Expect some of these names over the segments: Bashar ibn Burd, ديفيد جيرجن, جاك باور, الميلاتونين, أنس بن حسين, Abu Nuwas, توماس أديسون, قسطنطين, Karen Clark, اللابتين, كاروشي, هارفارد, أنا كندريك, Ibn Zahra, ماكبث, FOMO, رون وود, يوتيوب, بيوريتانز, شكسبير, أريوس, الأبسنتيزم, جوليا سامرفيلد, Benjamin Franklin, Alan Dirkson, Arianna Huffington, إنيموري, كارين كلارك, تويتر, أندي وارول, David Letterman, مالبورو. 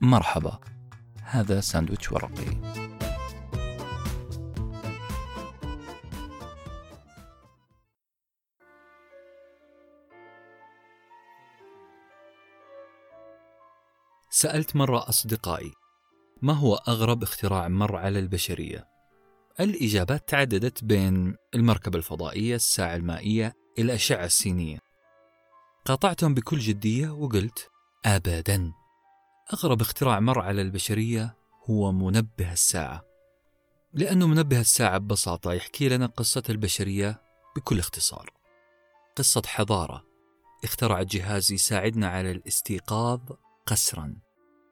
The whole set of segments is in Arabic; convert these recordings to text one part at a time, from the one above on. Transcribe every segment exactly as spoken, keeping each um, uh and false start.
مرحبا، هذا ساندوتش ورقي. سألت مرة أصدقائي: ما هو أغرب اختراع مر على البشرية؟ الإجابات تعددت بين المركبة الفضائية، الساعة المائية، الأشعة السينية. قاطعتهم بكل جدية وقلت: أبداً، أغرب اختراع مر على البشرية هو منبه الساعة، لأنه منبه الساعة ببساطة يحكي لنا قصة البشرية بكل اختصار. قصة حضارة اخترعت جهاز يساعدنا على الاستيقاظ قسراً،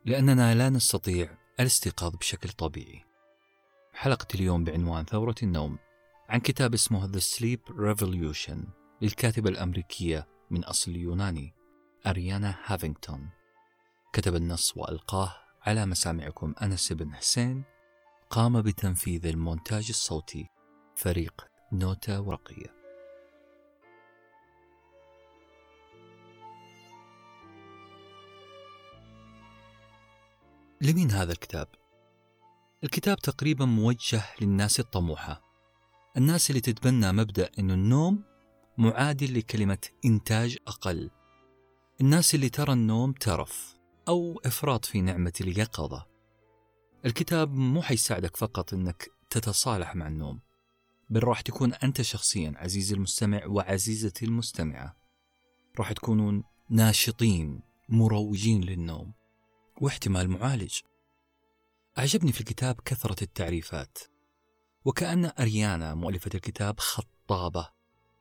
لأننا لا نستطيع الاستيقاظ بشكل طبيعي. حلقة اليوم بعنوان ثورة النوم، عن كتاب اسمه The Sleep Revolution للكاتبة الأمريكية من أصل يوناني أريانا هافينغتون. كتب النص وألقاه على مسامعكم أنس بن حسين. قام بتنفيذ المونتاج الصوتي فريق نوتة ورقية. لمين هذا الكتاب؟ الكتاب تقريبا موجه للناس الطموحة، الناس اللي تتبنى مبدأ إنه النوم معادل لكلمة إنتاج أقل، الناس اللي ترى النوم ترف أو إفراط في نعمة اليقظة. الكتاب مو حيساعدك فقط إنك تتصالح مع النوم، بل راح تكون أنت شخصيا عزيزي المستمع وعزيزتي المستمعة، راح تكونون ناشطين مروجين للنوم واحتمال معالج. أعجبني في الكتاب كثرة التعريفات، وكأن أريانا مؤلفة الكتاب خطابة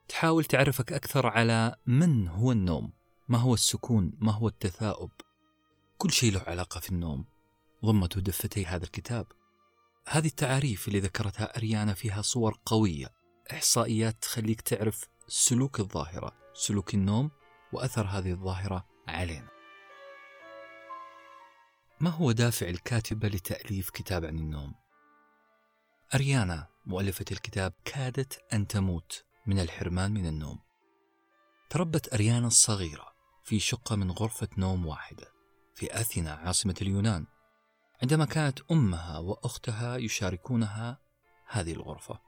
تحاول تعرفك أكثر على من هو النوم، ما هو السكون، ما هو التثاؤب. كل شيء له علاقة في النوم ضمته دفتي هذا الكتاب. هذه التعاريف اللي ذكرتها أريانا فيها صور قوية، إحصائيات تخليك تعرف سلوك الظاهرة، سلوك النوم وأثر هذه الظاهرة علينا. ما هو دافع الكاتبة لتأليف كتاب عن النوم؟ أريانا مؤلفة الكتاب كادت أن تموت من الحرمان من النوم. تربت أريانا الصغيرة في شقة من غرفة نوم واحدة في أثينا عاصمة اليونان، عندما كانت أمها وأختها يشاركونها هذه الغرفة.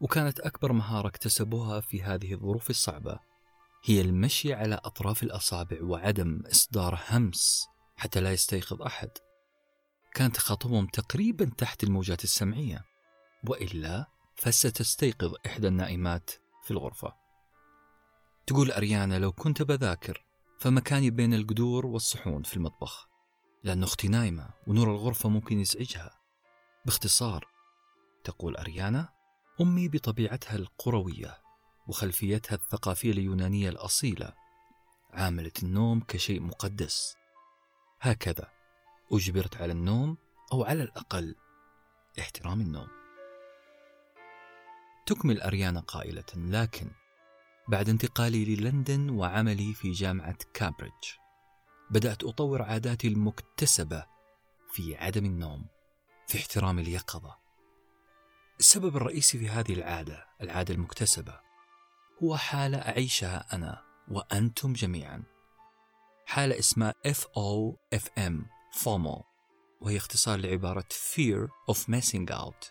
وكانت أكبر مهارة اكتسبوها في هذه الظروف الصعبة هي المشي على أطراف الأصابع وعدم إصدار همس حتى لا يستيقظ أحد. كان تخاطبهم تقريبا تحت الموجات السمعية، وإلا فستستيقظ إحدى النائمات في الغرفة. تقول أريانا: لو كنت بذاكر فمكاني بين القدور والصحون في المطبخ، لأن أختي نايمة ونور الغرفة ممكن يزعجها. باختصار تقول أريانا: أمي بطبيعتها القروية وخلفيتها الثقافية اليونانية الأصيلة عاملت النوم كشيء مقدس، هكذا أجبرت على النوم، أو على الأقل احترام النوم. تكمل أريانا قائلة: لكن بعد انتقالي للندن وعملي في جامعة كامبريدج بدأت أطور عاداتي المكتسبة في عدم النوم، في احترام اليقظة. السبب الرئيسي في هذه العادة، العادة المكتسبة، هو حالة أعيشها أنا وأنتم جميعاً، حالة اسمها إف أو إف إم FOMO، وهي اختصار لعبارة Fear of Missing Out،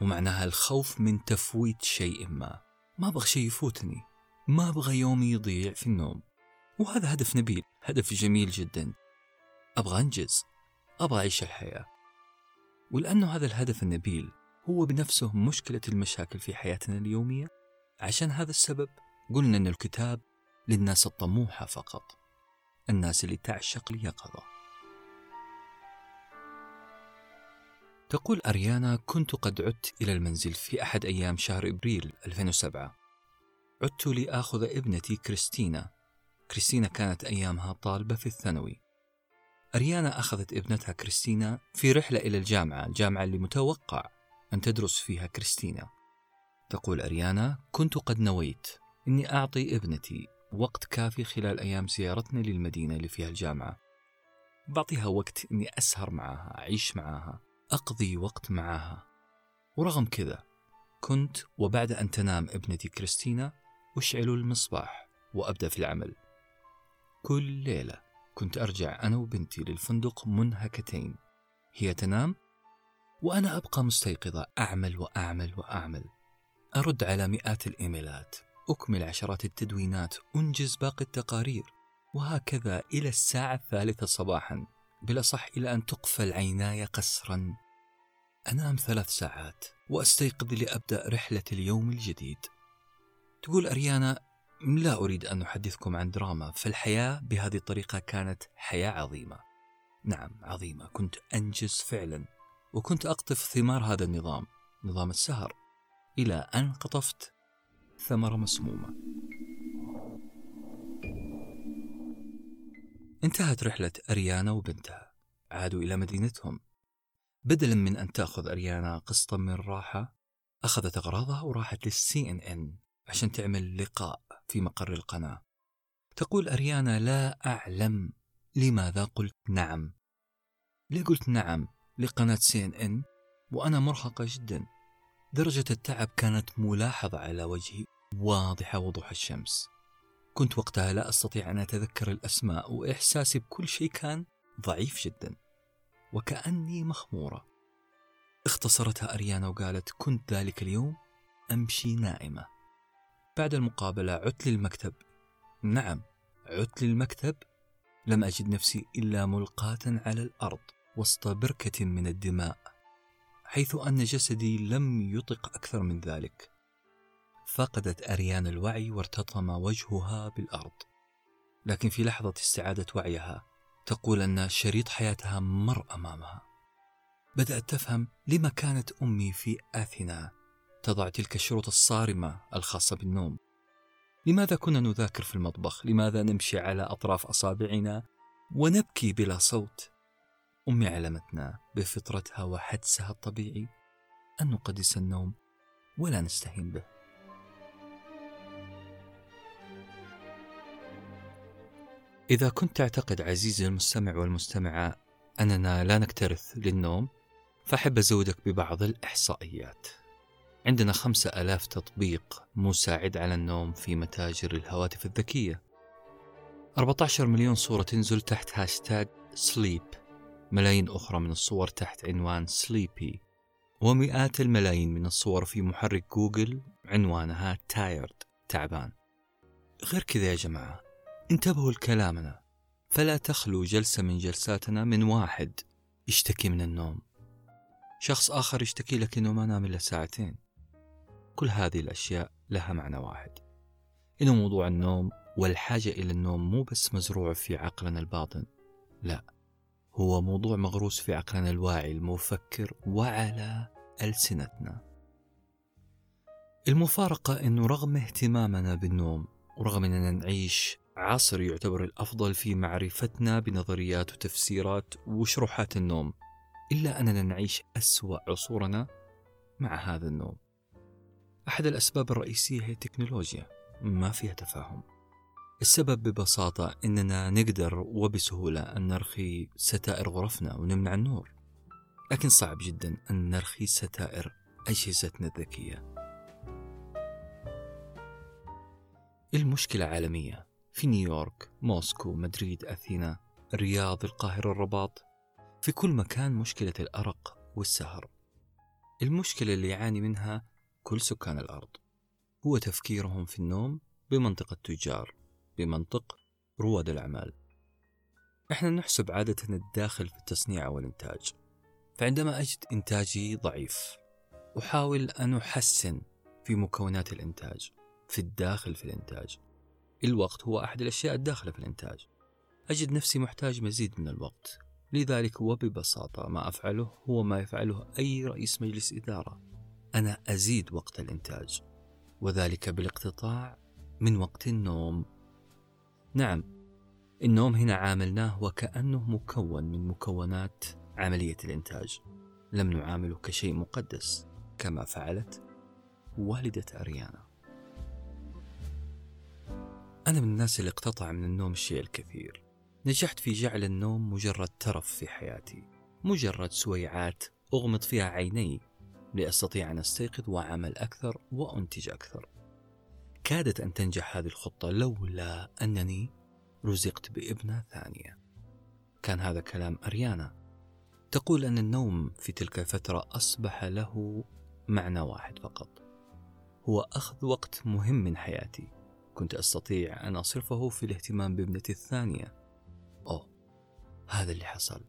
ومعناها الخوف من تفويت شيء ما. ما أبغى شيء يفوتني، ما أبغى يومي يضيع في النوم. وهذا هدف نبيل، هدف جميل جدا، أبغى أنجز، أبغى أعيش الحياة. ولأنه هذا الهدف النبيل هو بنفسه مشكلة المشاكل في حياتنا اليومية، عشان هذا السبب قلنا أن الكتاب للناس الطموحة فقط، الناس اللي تعشق اليقظة. تقول أريانا: كنت قد عدت إلى المنزل في أحد أيام شهر إبريل ألفين وسبعة. عدت لأخذ ابنتي كريستينا. كريستينا كانت أيامها طالبة في الثانوي. أريانا أخذت ابنتها كريستينا في رحلة إلى الجامعة، الجامعة اللي متوقع أن تدرس فيها كريستينا. تقول أريانا: كنت قد نويت أني أعطي ابنتي وقت كافي خلال أيام زيارتنا للمدينة اللي فيها الجامعة، بعطيها وقت أني أسهر معها، أعيش معها، أقضي وقت معها. ورغم كذا كنت وبعد أن تنام ابنتي كريستينا أشعل المصباح وأبدأ في العمل. كل ليلة كنت أرجع أنا وبنتي للفندق منهكتين، هي تنام وأنا أبقى مستيقظة أعمل وأعمل وأعمل، أرد على مئات الإيميلات، أكمل عشرات التدوينات، أنجز باقي التقارير، وهكذا إلى الساعة الثالثة صباحا، بالأصح إلى أن تقفل عيناي قسرا. أنام ثلاث ساعات وأستيقظ لأبدأ رحلة اليوم الجديد. تقول أريانا: لا أريد أن أحدثكم عن دراما، فالحياة بهذه الطريقة كانت حياة عظيمة. نعم عظيمة، كنت أنجز فعلا، وكنت أقطف ثمار هذا النظام، نظام السهر، إلى أن قطفت ثمرة مسمومة. انتهت رحلة أريانا وبنتها، عادوا إلى مدينتهم. بدلا من أن تأخذ أريانا قسطا من راحة، أخذت أغراضها وراحت للسي إن إن عشان تعمل لقاء في مقر القناة. تقول أريانا: لا أعلم لماذا قلت نعم. ليه قلت نعم لقناة سي إن إن وأنا مرهقة جدا؟ درجة التعب كانت ملاحظة على وجهي، واضحة وضوح الشمس. كنت وقتها لا أستطيع أن أتذكر الأسماء، وإحساسي بكل شيء كان ضعيف جدا، وكأني مخمورة. اختصرتها أريانا وقالت: كنت ذلك اليوم أمشي نائمة. بعد المقابلة عدت للمكتب. نعم عدت للمكتب، لم أجد نفسي إلا ملقاة على الأرض وسط بركة من الدماء، حيث أن جسدي لم يطق أكثر من ذلك. فقدت أريانا الوعي وارتطم وجهها بالأرض، لكن في لحظة استعادة وعيها تقول أن شريط حياتها مر أمامها. بدأت تفهم لما كانت أمي في أثينا تضع تلك الشروط الصارمة الخاصة بالنوم، لماذا كنا نذاكر في المطبخ، لماذا نمشي على أطراف أصابعنا ونبكي بلا صوت. أمي علمتنا بفطرتها وحدسها الطبيعي أن نقدس النوم ولا نستهين به. إذا كنت تعتقد عزيزي المستمع والمستمعة أننا لا نكترث للنوم، فأحب أزودك ببعض الإحصائيات. عندنا خمسة ألاف تطبيق مساعد على النوم في متاجر الهواتف الذكية، أربعة عشر مليون صورة تنزل تحت هاشتاج سليب، ملايين أخرى من الصور تحت عنوان سليبي، ومئات الملايين من الصور في محرك جوجل عنوانها تايرد، تعبان. غير كذا يا جماعة، انتبهوا لكلامنا، فلا تخلو جلسة من جلساتنا من واحد يشتكي من النوم، شخص آخر يشتكي لك إنه ما نام إلا ساعتين. كل هذه الأشياء لها معنى واحد، إنه موضوع النوم والحاجة إلى النوم مو بس مزروع في عقلنا الباطن، لا، هو موضوع مغروس في عقلنا الواعي المفكر وعلى ألسنتنا. المفارقة إنه رغم اهتمامنا بالنوم، ورغم أننا نعيش عصر يعتبر الأفضل في معرفتنا بنظريات وتفسيرات وشروحات النوم، إلا أننا نعيش أسوأ عصورنا مع هذا النوم. أحد الأسباب الرئيسية هي التكنولوجيا، ما فيها تفاهم. السبب ببساطة إننا نقدر وبسهولة أن نرخي ستائر غرفنا ونمنع النور، لكن صعب جدا أن نرخي ستائر أجهزتنا الذكية. المشكلة عالمية، في نيويورك، موسكو، مدريد، أثينا، الرياض، القاهرة، الرباط، في كل مكان مشكلة الأرق والسهر. المشكلة اللي يعاني منها كل سكان الأرض هو تفكيرهم في النوم بمنطق التجار، بمنطق رواد الأعمال. إحنا نحسب عادة الداخل في التصنيع والإنتاج، فعندما أجد إنتاجي ضعيف أحاول أن أحسن في مكونات الإنتاج، في الداخل في الإنتاج. الوقت هو أحد الأشياء الداخلة في الإنتاج، أجد نفسي محتاج مزيد من الوقت، لذلك وببساطة ما أفعله هو ما يفعله أي رئيس مجلس إدارة، أنا أزيد وقت الإنتاج، وذلك بالاقتطاع من وقت النوم. نعم النوم هنا عاملناه وكأنه مكون من مكونات عملية الإنتاج، لم نعامله كشيء مقدس كما فعلت والدة أريانا. أنا من الناس اللي اقتطع من النوم الشيء الكثير، نجحت في جعل النوم مجرد ترف في حياتي، مجرد سويعات أغمض فيها عيني لأستطيع أن أستيقظ وأعمل أكثر وأنتج أكثر. كادت أن تنجح هذه الخطة لولا أنني رزقت بابنة ثانية. كان هذا كلام أريانا. تقول أن النوم في تلك الفترة أصبح له معنى واحد فقط، هو أخذ وقت مهم من حياتي كنت أستطيع أن أصرفه في الاهتمام بابنتي الثانية. أوه، هذا اللي حصل،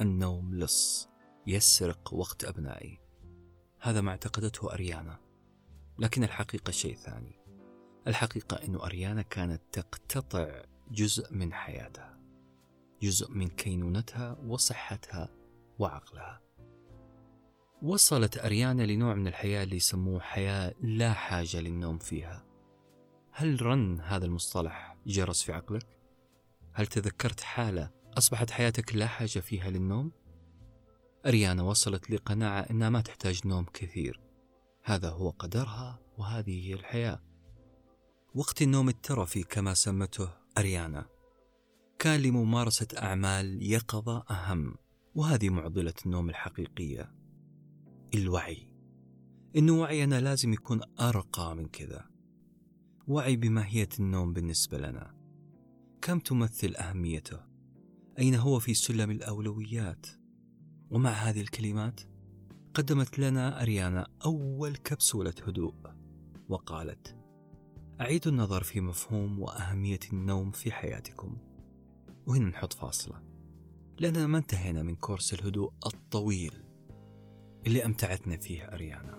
النوم لص يسرق وقت أبنائي، هذا ما اعتقدته أريانا. لكن الحقيقة شيء ثاني، الحقيقة أن أريانا كانت تقتطع جزء من حياتها، جزء من كينونتها وصحتها وعقلها. وصلت أريانا لنوع من الحياة اللي يسموه حياة لا حاجة للنوم فيها. هل رن هذا المصطلح جرس في عقلك؟ هل تذكرت حالة أصبحت حياتك لا حاجة فيها للنوم؟ أريانا وصلت لقناعة أنها ما تحتاج نوم كثير، هذا هو قدرها وهذه هي الحياة. وقت النوم الترفي كما سمته أريانا كان لممارسة أعمال يقظة أهم، وهذه معضلة النوم الحقيقية، الوعي. إن وعينا لازم يكون أرقى من كذا، وعي بماهية النوم بالنسبة لنا، كم تمثل أهميته، أين هو في سلم الأولويات. ومع هذه الكلمات قدمت لنا أريانا أول كبسولة هدوء وقالت: أعيد النظر في مفهوم وأهمية النوم في حياتكم. وهنا نحط فاصلة، لأننا ما انتهينا من كورس الهدوء الطويل اللي أمتعتنا فيه أريانا.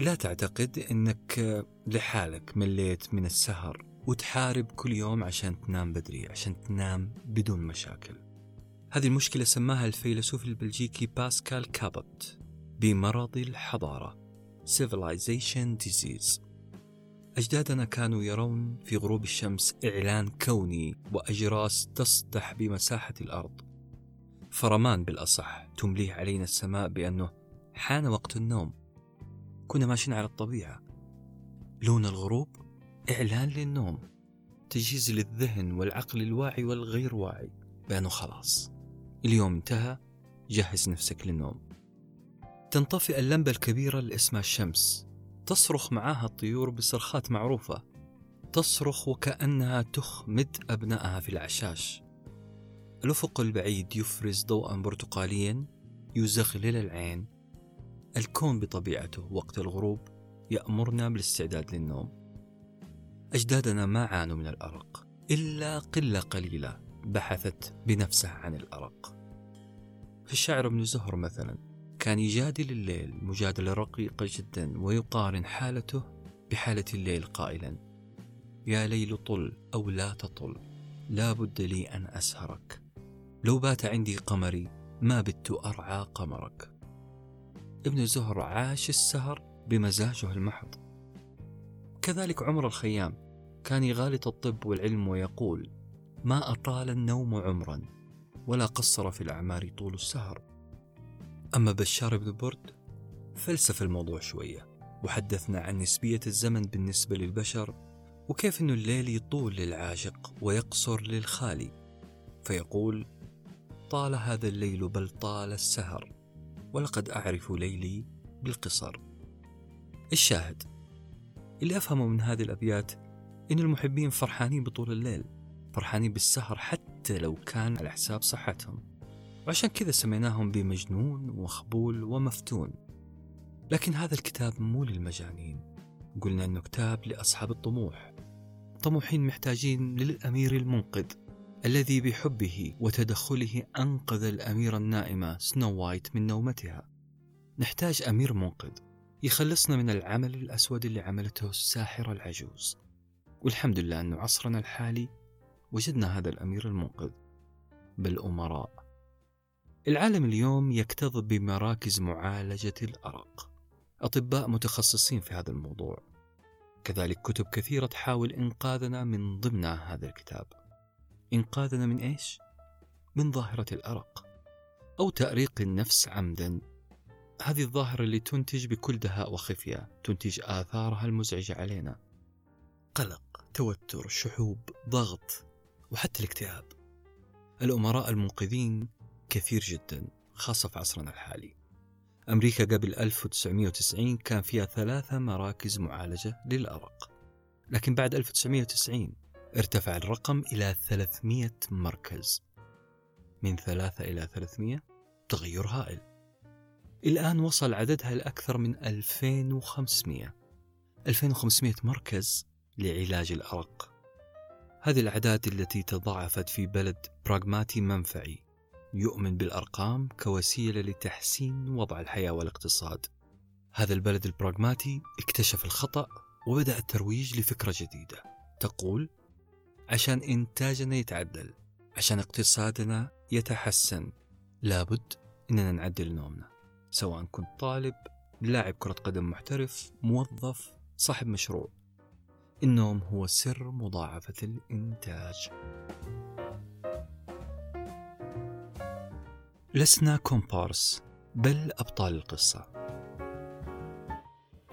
لا تعتقد أنك لحالك مليت من السهر وتحارب كل يوم عشان تنام بدري، عشان تنام بدون مشاكل. هذه المشكلة سماها الفيلسوف البلجيكي باسكال كابوت بمرض الحضارة civilization disease. أجدادنا كانوا يرون في غروب الشمس إعلان كوني وأجراس تصدح بمساحة الأرض، فرمان بالأصح تمليه علينا السماء بأنه حان وقت النوم. كنا ماشيين على الطبيعة، لون الغروب إعلان للنوم، تجهيز للذهن والعقل الواعي والغير واعي بأنه خلاص اليوم انتهى، جهز نفسك للنوم. تنطفئ اللمبة الكبيرة اللي اسمها الشمس، تصرخ معاها الطيور بصرخات معروفة، تصرخ وكأنها تخمد أبنائها في العشاش. الأفق البعيد يفرز ضوءا برتقاليا يزغلل العين. الكون بطبيعته وقت الغروب يأمرنا بالاستعداد للنوم. أجدادنا ما عانوا من الأرق، إلا قلة قليلة بحثت بنفسها عن الأرق. الشاعر ابن زهر مثلا كان يجادل الليل مجادلة رقيقة جدا، ويقارن حالته بحالة الليل قائلا: يا ليل طل أو لا تطل، لا بد لي أن أسهرك، لو بات عندي قمري ما بت أرعى قمرك. ابن زهر عاش السهر بمزاجه المحض. كذلك عمر الخيام كان يغالط الطب والعلم ويقول: ما أطال النوم عمرا ولا قصر في الأعمار طول السهر. أما بشار بن برد فلسف الموضوع شوية، وحدثنا عن نسبية الزمن بالنسبة للبشر، وكيف أن الليل يطول للعاشق ويقصر للخالي، فيقول: طال هذا الليل بل طال السهر، ولقد أعرف ليلي بالقصر. الشاهد اللي أفهمه من هذه الأبيات إن المحبين فرحانين بطول الليل، فرحانين بالسهر حتى لو كان على حساب صحتهم، وعشان كذا سميناهم بمجنون وخبول ومفتون. لكن هذا الكتاب مو للمجانين، قلنا إنه كتاب لأصحاب الطموح، طموحين محتاجين للأمير المنقذ الذي بحبه وتدخله أنقذ الأميرة النائمة سنو وايت من نومتها. نحتاج أمير منقذ يخلصنا من العمل الأسود اللي عملته الساحرة العجوز، والحمد لله أنه عصرنا الحالي وجدنا هذا الأمير المنقذ، بل أمراء. العالم اليوم يكتظ بمراكز معالجة الأرق، أطباء متخصصين في هذا الموضوع. كذلك كتب كثيرة تحاول إنقاذنا، من ضمنها هذا الكتاب. إنقاذنا من إيش؟ من ظاهرة الأرق أو تأريق النفس عمداً، هذه الظاهرة اللي تنتج بكل دهاء وخفية، تنتج آثارها المزعجة علينا، قلق، توتر، شحوب، ضغط، وحتى الاكتئاب. الأمراء المنقذين كثير جدا، خاصة في عصرنا الحالي. أمريكا قبل ألف وتسعمائة وتسعين كان فيها ثلاثة مراكز معالجة للأرق، لكن بعد ألف وتسعمائة وتسعين ارتفع الرقم إلى ثلاثمائة مركز، من ثلاثة إلى ثلاثمائة، تغير هائل. الآن وصل عددها لأكثر من ألفين وخمسمائة ألفين وخمسمائة مركز لعلاج الأرق. هذه الأعداد التي تضاعفت في بلد براغماتي منفعي يؤمن بالأرقام كوسيلة لتحسين وضع الحياة والاقتصاد. هذا البلد البراغماتي اكتشف الخطأ وبدأ الترويج لفكرة جديدة تقول عشان إنتاجنا يتعدل، عشان اقتصادنا يتحسن، لابد إننا نعدل نومنا، سواء كنت طالب، لاعب كرة قدم محترف، موظف، صاحب مشروع. النوم هو سر مضاعفة الإنتاج. لسنا كومبارس بل أبطال القصة.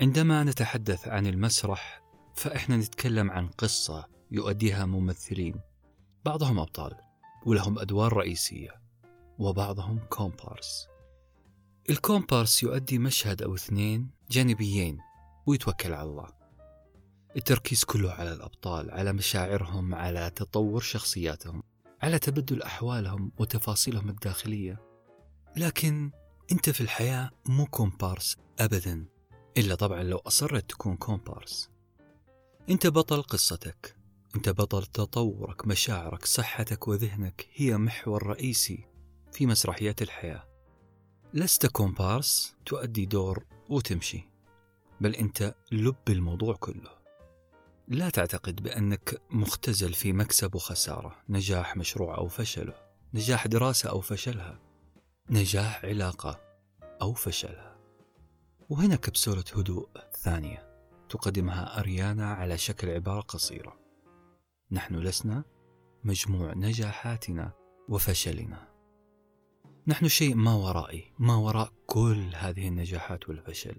عندما نتحدث عن المسرح فإحنا نتكلم عن قصة يؤديها ممثلين، بعضهم أبطال ولهم أدوار رئيسية، وبعضهم كومبارس. الكومبارس يؤدي مشهد أو اثنين جانبيين ويتوكل على الله. التركيز كله على الأبطال، على مشاعرهم، على تطور شخصياتهم، على تبدل أحوالهم وتفاصيلهم الداخلية. لكن أنت في الحياة مو كومبارس أبدا، إلا طبعا لو أصرت تكون كومبارس. أنت بطل قصتك، أنت بطل تطورك، مشاعرك، صحتك وذهنك هي محور رئيسي في مسرحيات الحياة. لست كومبارس تؤدي دور وتمشي، بل أنت لب الموضوع كله. لا تعتقد بأنك مختزل في مكسب وخسارة، نجاح مشروع أو فشله، نجاح دراسة أو فشلها، نجاح علاقة أو فشلها. وهنا كبسولة هدوء ثانية تقدمها أريانا على شكل عبارة قصيرة: نحن لسنا مجموع نجاحاتنا وفشلنا. نحن شيء ما ورائي، ما وراء كل هذه النجاحات والفشل.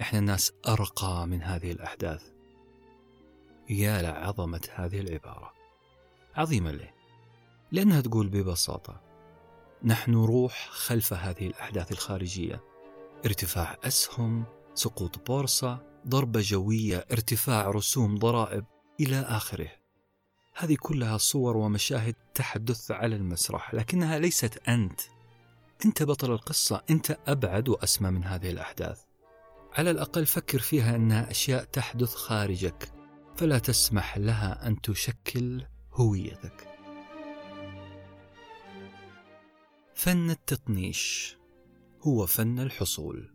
إحنا الناس أرقى من هذه الأحداث. يا لعظمة هذه العبارة، عظيمة ليه؟ لأنها تقول ببساطة نحن روح خلف هذه الأحداث الخارجية: ارتفاع أسهم، سقوط بورصة، ضربة جوية، ارتفاع رسوم ضرائب إلى آخره. هذه كلها صور ومشاهد تحدث على المسرح، لكنها ليست أنت. أنت بطل القصة، أنت أبعد وأسمى من هذه الأحداث. على الأقل فكر فيها أنها أشياء تحدث خارجك، فلا تسمح لها أن تشكل هويتك. فن التطنيش هو فن الحصول.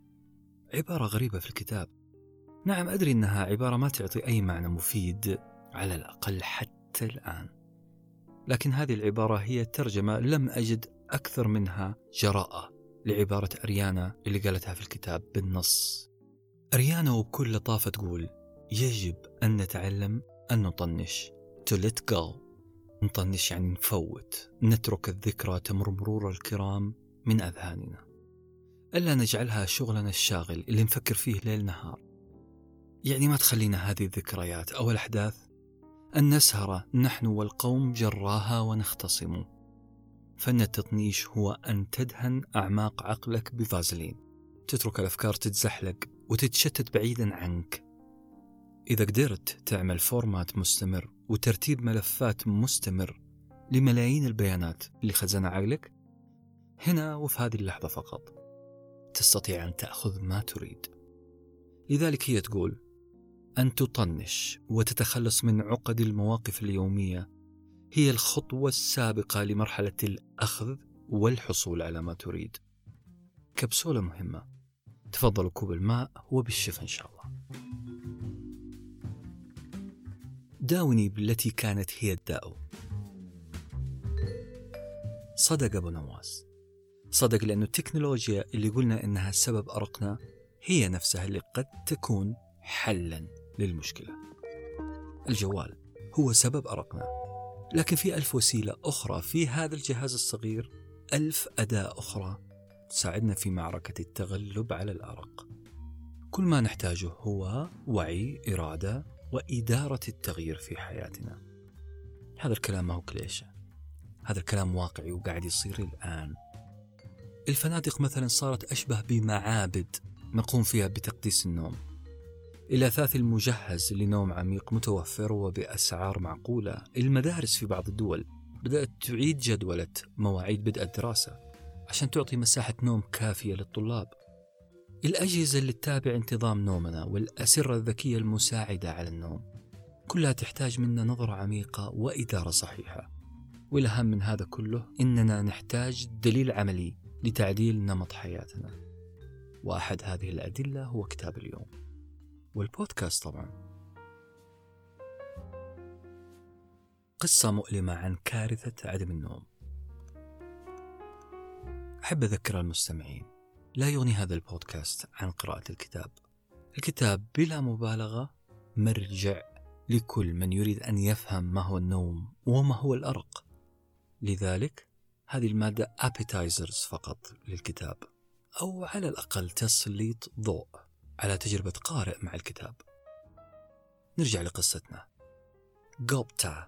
عبارة غريبة في الكتاب. نعم أدري أنها عبارة ما تعطي أي معنى مفيد على الأقل حتى الآن، لكن هذه العبارة هي ترجمة لم أجد أكثر منها جراءة لعبارة أريانا اللي قالتها في الكتاب بالنص. أريانا وبكل لطافة تقول يجب أن نتعلم أن نطنش. to let go. نطنش يعني نفوت، نترك الذكرى تمر مرور الكرام من أذهاننا، ألا نجعلها شغلنا الشاغل اللي نفكر فيه ليل نهار. يعني ما تخلينا هذه الذكريات أو الأحداث أن نسهر نحن والقوم جراها ونختصم. فن التطنيش هو أن تدهن أعماق عقلك بفازلين، تترك الأفكار تتزحلق وتتشتت بعيدا عنك. إذا قدرت تعمل فورمات مستمر وترتيب ملفات مستمر لملايين البيانات اللي خزنها عقلك هنا وفي هذه اللحظة فقط، تستطيع أن تأخذ ما تريد. لذلك هي تقول أن تطنش وتتخلص من عقد المواقف اليومية هي الخطوة السابقة لمرحلة الأخذ والحصول على ما تريد. كبسولة مهمة. تفضلوا كوب الماء وبالشفا إن شاء الله. داوني بالتي كانت هي الداء. صدق أبو نواس، صدق، لأن التكنولوجيا اللي قلنا إنها سبب أرقنا هي نفسها اللي قد تكون حلا للمشكلة. الجوال هو سبب أرقنا، لكن في ألف وسيلة أخرى، في هذا الجهاز الصغير ألف أداة أخرى تساعدنا في معركة التغلب على الأرق. كل ما نحتاجه هو وعي، إرادة، وإدارة التغيير في حياتنا. هذا الكلام ما هو كليشة، هذا الكلام واقعي وقاعد يصير الآن. الفنادق مثلا صارت أشبه بمعابد نقوم فيها بتقديس النوم. الأثاث المجهز لنوم عميق متوفر وبأسعار معقولة. المدارس في بعض الدول بدأت تعيد جدولة مواعيد بدء الدراسة عشان تعطي مساحة نوم كافية للطلاب. الأجهزة اللي تتابع انتظام نومنا والأسرة الذكية المساعدة على النوم كلها تحتاج منا نظرة عميقة وإدارة صحيحة. والأهم من هذا كله إننا نحتاج دليل عملي لتعديل نمط حياتنا، وأحد هذه الأدلة هو كتاب اليوم والبودكاست. طبعا قصة مؤلمة عن كارثة عدم النوم. أحب أذكر المستمعين، لا يغني هذا البودكاست عن قراءة الكتاب. الكتاب بلا مبالغة مرجع لكل من يريد أن يفهم ما هو النوم وما هو الأرق. لذلك هذه المادة appetizers فقط للكتاب، أو على الأقل تسليط ضوء على تجربة قارئ مع الكتاب. نرجع لقصتنا. غوبتا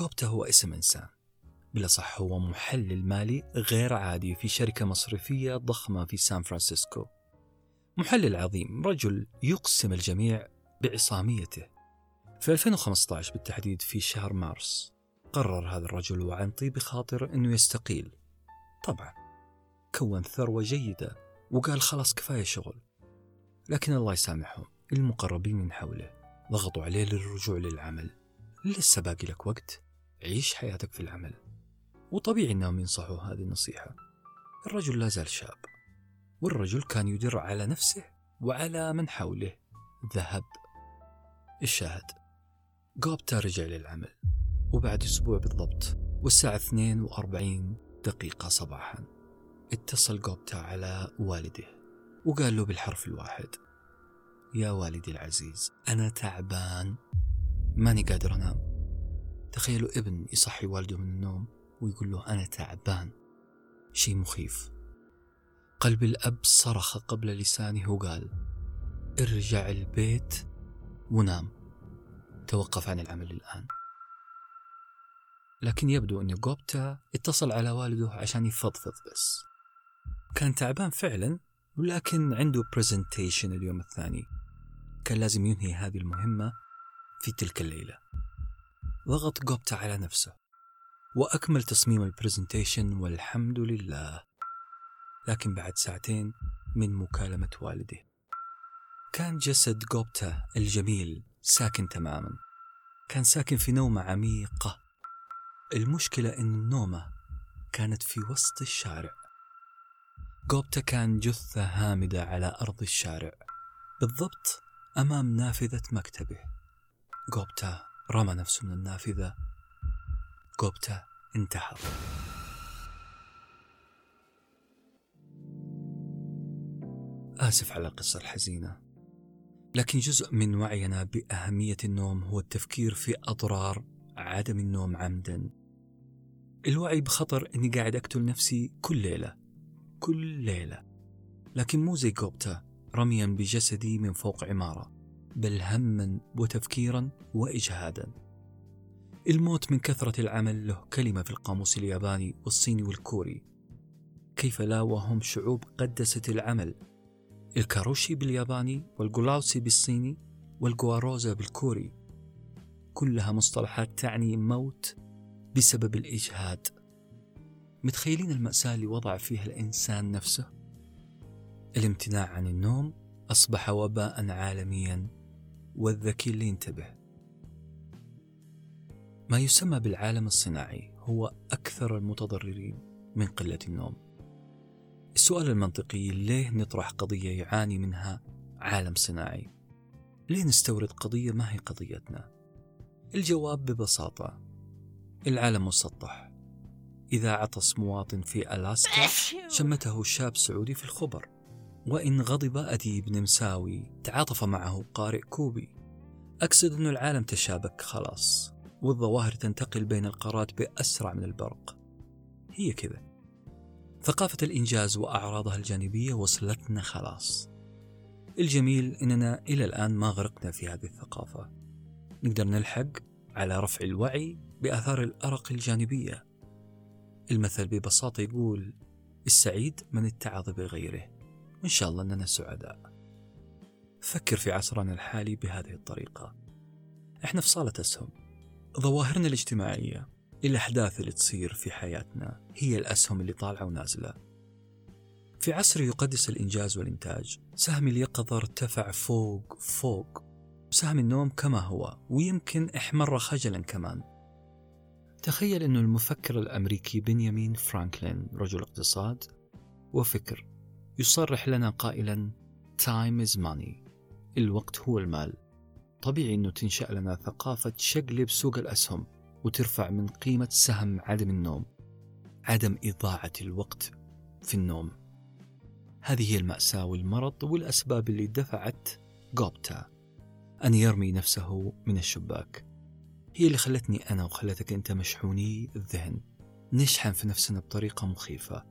غوبتا هو اسم إنسان، بلا صح هو محلل مالي غير عادي في شركة مصرفية ضخمة في سان فرانسيسكو. محلل عظيم، رجل يقسم الجميع بعصاميته. في ألفين وخمسة عشر بالتحديد في شهر مارس قرر هذا الرجل وعن طيب خاطر أنه يستقيل. طبعا كون ثروة جيدة وقال خلاص كفاية شغل، لكن الله يسامحهم، المقربين من حوله ضغطوا عليه للرجوع للعمل. لسه باقي لك وقت، عيش حياتك في العمل. وطبيعي أنهم ينصحوا هذه النصيحة. الرجل لا زال شاب، والرجل كان يدر على نفسه وعلى من حوله ذهب. الشاهد، غوبتا رجع للعمل، وبعد أسبوع بالضبط والساعة اثنين وأربعين دقيقة صباحا اتصل غوبتا على والده وقال له بالحرف الواحد: يا والدي العزيز، أنا تعبان، ماني قادر أنام. تخيلوا ابن يصحي والده من النوم ويقول له أنا تعبان، شيء مخيف. قلب الأب صرخ قبل لسانه وقال: ارجع البيت ونام، توقف عن العمل الآن. لكن يبدو أن غوبتا اتصل على والده عشان يفضفض بس. كان تعبان فعلا، ولكن عنده presentation اليوم الثاني، كان لازم ينهي هذه المهمة في تلك الليلة. ضغط غوبتا على نفسه وأكمل تصميم البرزنتيشن والحمد لله. لكن بعد ساعتين من مكالمة والده، كان جسد غوبتا الجميل ساكن تماما، كان ساكن في نومة عميقة. المشكلة إن النومة كانت في وسط الشارع. غوبتا كان جثة هامدة على أرض الشارع، بالضبط أمام نافذة مكتبه. غوبتا رمى نفسه من النافذة. غوبتا انتحر. آسف على القصة الحزينة، لكن جزء من وعينا بأهمية النوم هو التفكير في أضرار عدم النوم عمدا. الوعي بخطر أني قاعد أقتل نفسي كل ليلة كل ليلة، لكن مو زي غوبتا رميا بجسدي من فوق عمارة، بل همّا وتفكيرا وإجهادا. الموت من كثرة العمل له كلمة في القاموس الياباني والصيني والكوري، كيف لا وهم شعوب قدست العمل. الكاروشي بالياباني، والجولاوسي بالصيني، والجواروزا بالكوري، كلها مصطلحات تعني موت بسبب الإجهاد. متخيلين المأساة اللي وضع فيها الإنسان نفسه؟ الامتناع عن النوم أصبح وباء عالميا، والذكي اللي ينتبه. ما يسمى بالعالم الصناعي هو أكثر المتضررين من قلة النوم. السؤال المنطقي، ليه نطرح قضية يعاني منها عالم صناعي؟ ليه نستورد قضية ما هي قضيتنا؟ الجواب ببساطة، العالم مسطح. إذا عطس مواطن في ألاسكا شمته شاب سعودي في الخبر، وإن غضب أديب نمساوي تعاطف معه قارئ كوبي. أقصد أن العالم تشابك خلاص، والظواهر تنتقل بين القارات بأسرع من البرق. هي كذا، ثقافة الإنجاز وأعراضها الجانبية وصلتنا خلاص. الجميل إننا إلى الآن ما غرقنا في هذه الثقافة، نقدر نلحق على رفع الوعي بآثار الأرق الجانبية. المثل ببساطة يقول: السعيد من اتعظ بغيره. وإن شاء الله أننا سعداء. فكر في عصرنا الحالي بهذه الطريقة. احنا في صالة أسهم، ظواهرنا الاجتماعية، الأحداث اللي تصير في حياتنا هي الأسهم اللي طالعة ونازلة. في عصر يقدس الإنجاز والإنتاج، سهم اليقظة ارتفع فوق فوق، سهم النوم كما هو ويمكن احمر خجلا كمان. تخيل أنه المفكر الأمريكي بنيامين فرانكلين رجل اقتصاد وفكر يصرح لنا قائلا Time is money، الوقت هو المال. طبيعي أنه تنشأ لنا ثقافة شقلب سوق الأسهم وترفع من قيمة سهم عدم النوم، عدم إضاعة الوقت في النوم. هذه هي المأساة والمرض والأسباب اللي دفعت غوبتا أن يرمي نفسه من الشباك. هي اللي خلتني أنا وخلتك أنت مشحوني الذهن، نشحن في نفسنا بطريقة مخيفة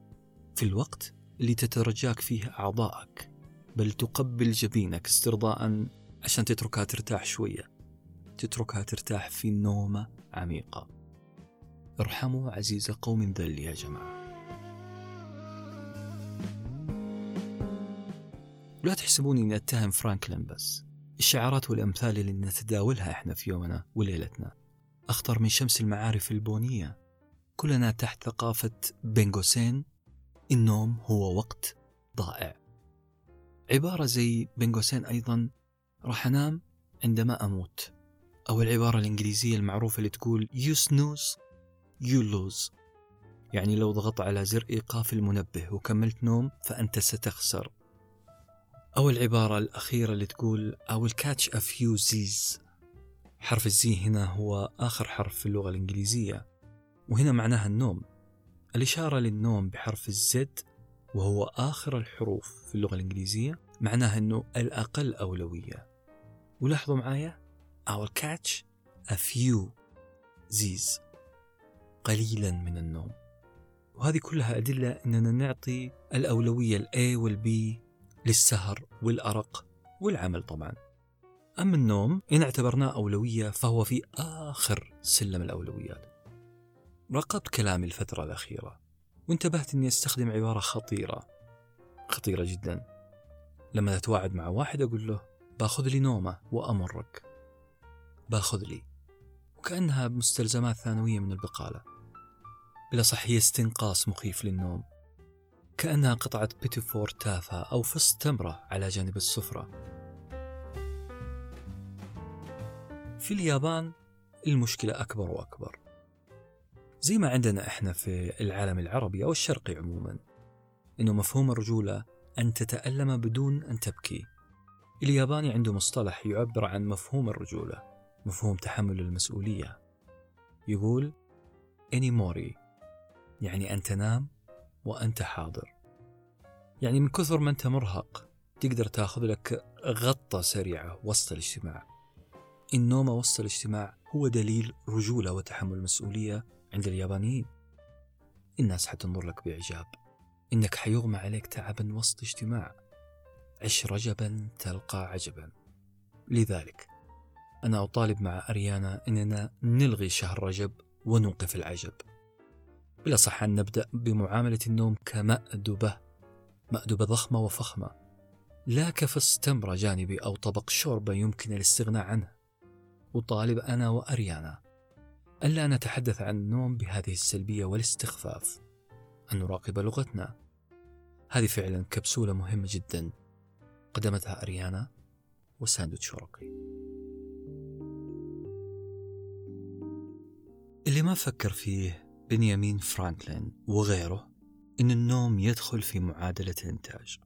في الوقت اللي تترجاك فيه أعضائك، بل تقبل جبينك استرضاء عشان تتركها ترتاح شوية، تتركها ترتاح في نومة عميقة. ارحموا عزيز قوم ذل يا جماعة. لا تحسبوني أن أتهم فرانكلين بس، الشعارات والأمثال اللي نتداولها إحنا في يومنا وليلتنا أخطر من شمس المعارف البونية. كلنا تحت ثقافة بين قوسين النوم هو وقت ضائع. عبارة زي بين قوسين أيضا راح أنام عندما أموت، أو العبارة الإنجليزية المعروفة اللي تقول You snooze, you lose، يعني لو ضغط على زر إيقاف المنبه وكملت نوم فأنت ستخسر. أو العبارة الأخيرة اللي تقول I will catch a few Z's. حرف الزي هنا هو آخر حرف في اللغة الإنجليزية، وهنا معناها النوم. الإشارة للنوم بحرف الزد وهو آخر الحروف في اللغة الإنجليزية، معناها أنه الأقل أولوية. ولاحظوا معايا I will catch a few Z's، قليلا من النوم. وهذه كلها أدلة أننا نعطي الأولوية الA والB للسهر والأرق والعمل طبعا. أما النوم إن اعتبرناه أولوية فهو في آخر سلم الأولويات. راقبت كلامي الفترة الأخيرة وانتبهت أني أستخدم عبارة خطيرة خطيرة جدا لما أتواعد مع واحد أقول له باخذ لي نومة وأمرك، باخذ لي، وكأنها مستلزمات ثانوية من البقالة. بلا صح هي استنقاص مخيف للنوم، كأنها قطعة بيتيفور تافهة أو فص تمرة على جانب السفرة. في اليابان المشكلة أكبر وأكبر، زي ما عندنا إحنا في العالم العربي أو الشرقي عموما، إنه مفهوم الرجولة أن تتألم بدون أن تبكي. الياباني عنده مصطلح يعبر عن مفهوم الرجولة، مفهوم تحمل المسؤولية. يقول إنيموري، يعني أن تنام وأنت حاضر، يعني من كثر ما أنت مرهق تقدر تأخذ لك غطة سريعة وسط الاجتماع. النوم وسط الاجتماع هو دليل رجولة وتحمل المسؤولية عند اليابانيين. الناس حتنظر لك بإعجاب، إنك حيغمى عليك تعبا وسط اجتماع. عش رجبا تلقى عجبا. لذلك أنا أطالب مع أريانا إننا نلغي شهر رجب ونوقف العجب. بلا صح أن نبدأ بمعاملة النوم كمأدبة، مأدبة ضخمة وفخمة، لا كفص تمرة جانبي أو طبق شوربة يمكن الاستغناء عنه. وطالب أنا وأريانا ألا نتحدث عن النوم بهذه السلبية والاستخفاف، أن نراقب لغتنا. هذه فعلا كبسولة مهمة جدا قدمتها أريانا وساندوتش ورقي. اللي ما فكر فيه بنيامين فرانكلين وغيره إن النوم يدخل في معادلة الإنتاج.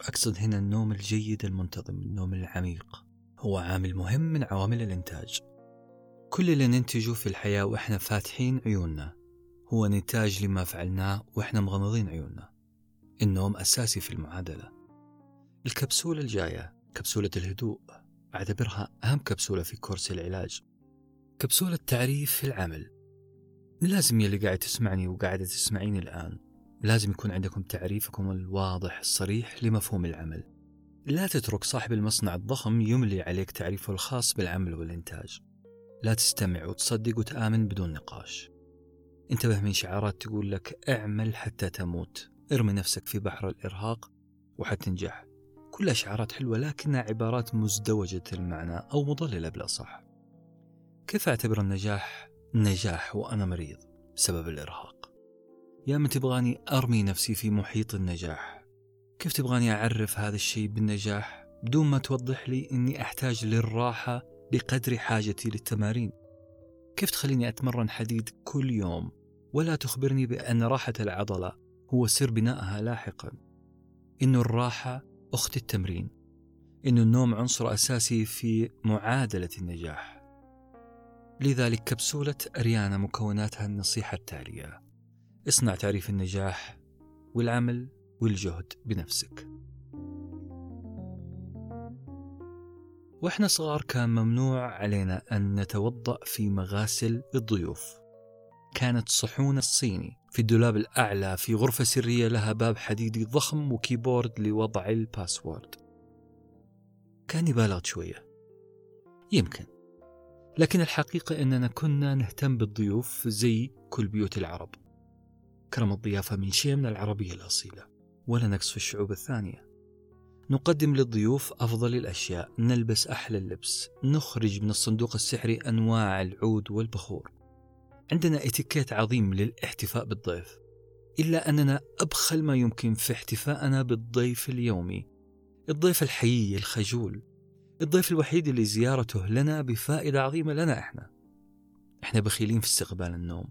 أقصد هنا النوم الجيد المنتظم، النوم العميق، هو عامل مهم من عوامل الإنتاج. كل اللي ننتجه في الحياة وإحنا فاتحين عيوننا هو نتاج لما فعلناه وإحنا مغمضين عيوننا. النوم أساسي في المعادلة. الكبسولة الجاية كبسولة الهدوء، أعتبرها أهم كبسولة في كورس العلاج، كبسولة تعريف في العمل. لازم يلي قاعد تسمعني وقاعدة تسمعيني الآن لازم يكون عندكم تعريفكم الواضح الصريح لمفهوم العمل. لا تترك صاحب المصنع الضخم يملي عليك تعريفه الخاص بالعمل والإنتاج. لا تستمع وتصدق وتآمن بدون نقاش. انتبه من شعارات تقول لك اعمل حتى تموت، ارمي نفسك في بحر الإرهاق وحتنجح، كلها شعارات حلوة لكنها عبارات مزدوجة المعنى أو مضللة بالأصح. كيف أعتبر النجاح نجاح وأنا مريض بسبب الإرهاق؟ يا من تبغاني أرمي نفسي في محيط النجاح. كيف تبغاني أعرف هذا الشيء بالنجاح بدون ما توضح لي أني أحتاج للراحة بقدر حاجتي للتمارين؟ كيف تخليني أتمرن حديد كل يوم ولا تخبرني بأن راحة العضلة هو سر بنائها لاحقا، إنه الراحة أخت التمرين، إنه النوم عنصر أساسي في معادلة النجاح؟ لذلك كبسولة أريانا مكوناتها النصيحة التالية: اصنع تعريف النجاح والعمل والجهد بنفسك. وإحنا صغار كان ممنوع علينا أن نتوضأ في مغاسل الضيوف. كانت صحون الصيني في الدولاب الأعلى في غرفة سرية لها باب حديدي ضخم وكيبورد لوضع الباسورد. كان يبالغ شوية يمكن، لكن الحقيقة أننا كنا نهتم بالضيوف زي كل بيوت العرب. كرم الضيافة من شيء من العربية الأصيلة، ولا نقص في الشعوب الثانية. نقدم للضيوف أفضل الأشياء، نلبس أحلى اللبس، نخرج من الصندوق السحري أنواع العود والبخور. عندنا إتيكيت عظيم للاحتفاء بالضيف، إلا أننا أبخل ما يمكن في احتفائنا بالضيف اليومي، الضيف الحقيقي الخجول، الضيف الوحيد اللي زيارته لنا بفائدة عظيمة لنا. إحنا إحنا بخيلين في استقبال النوم،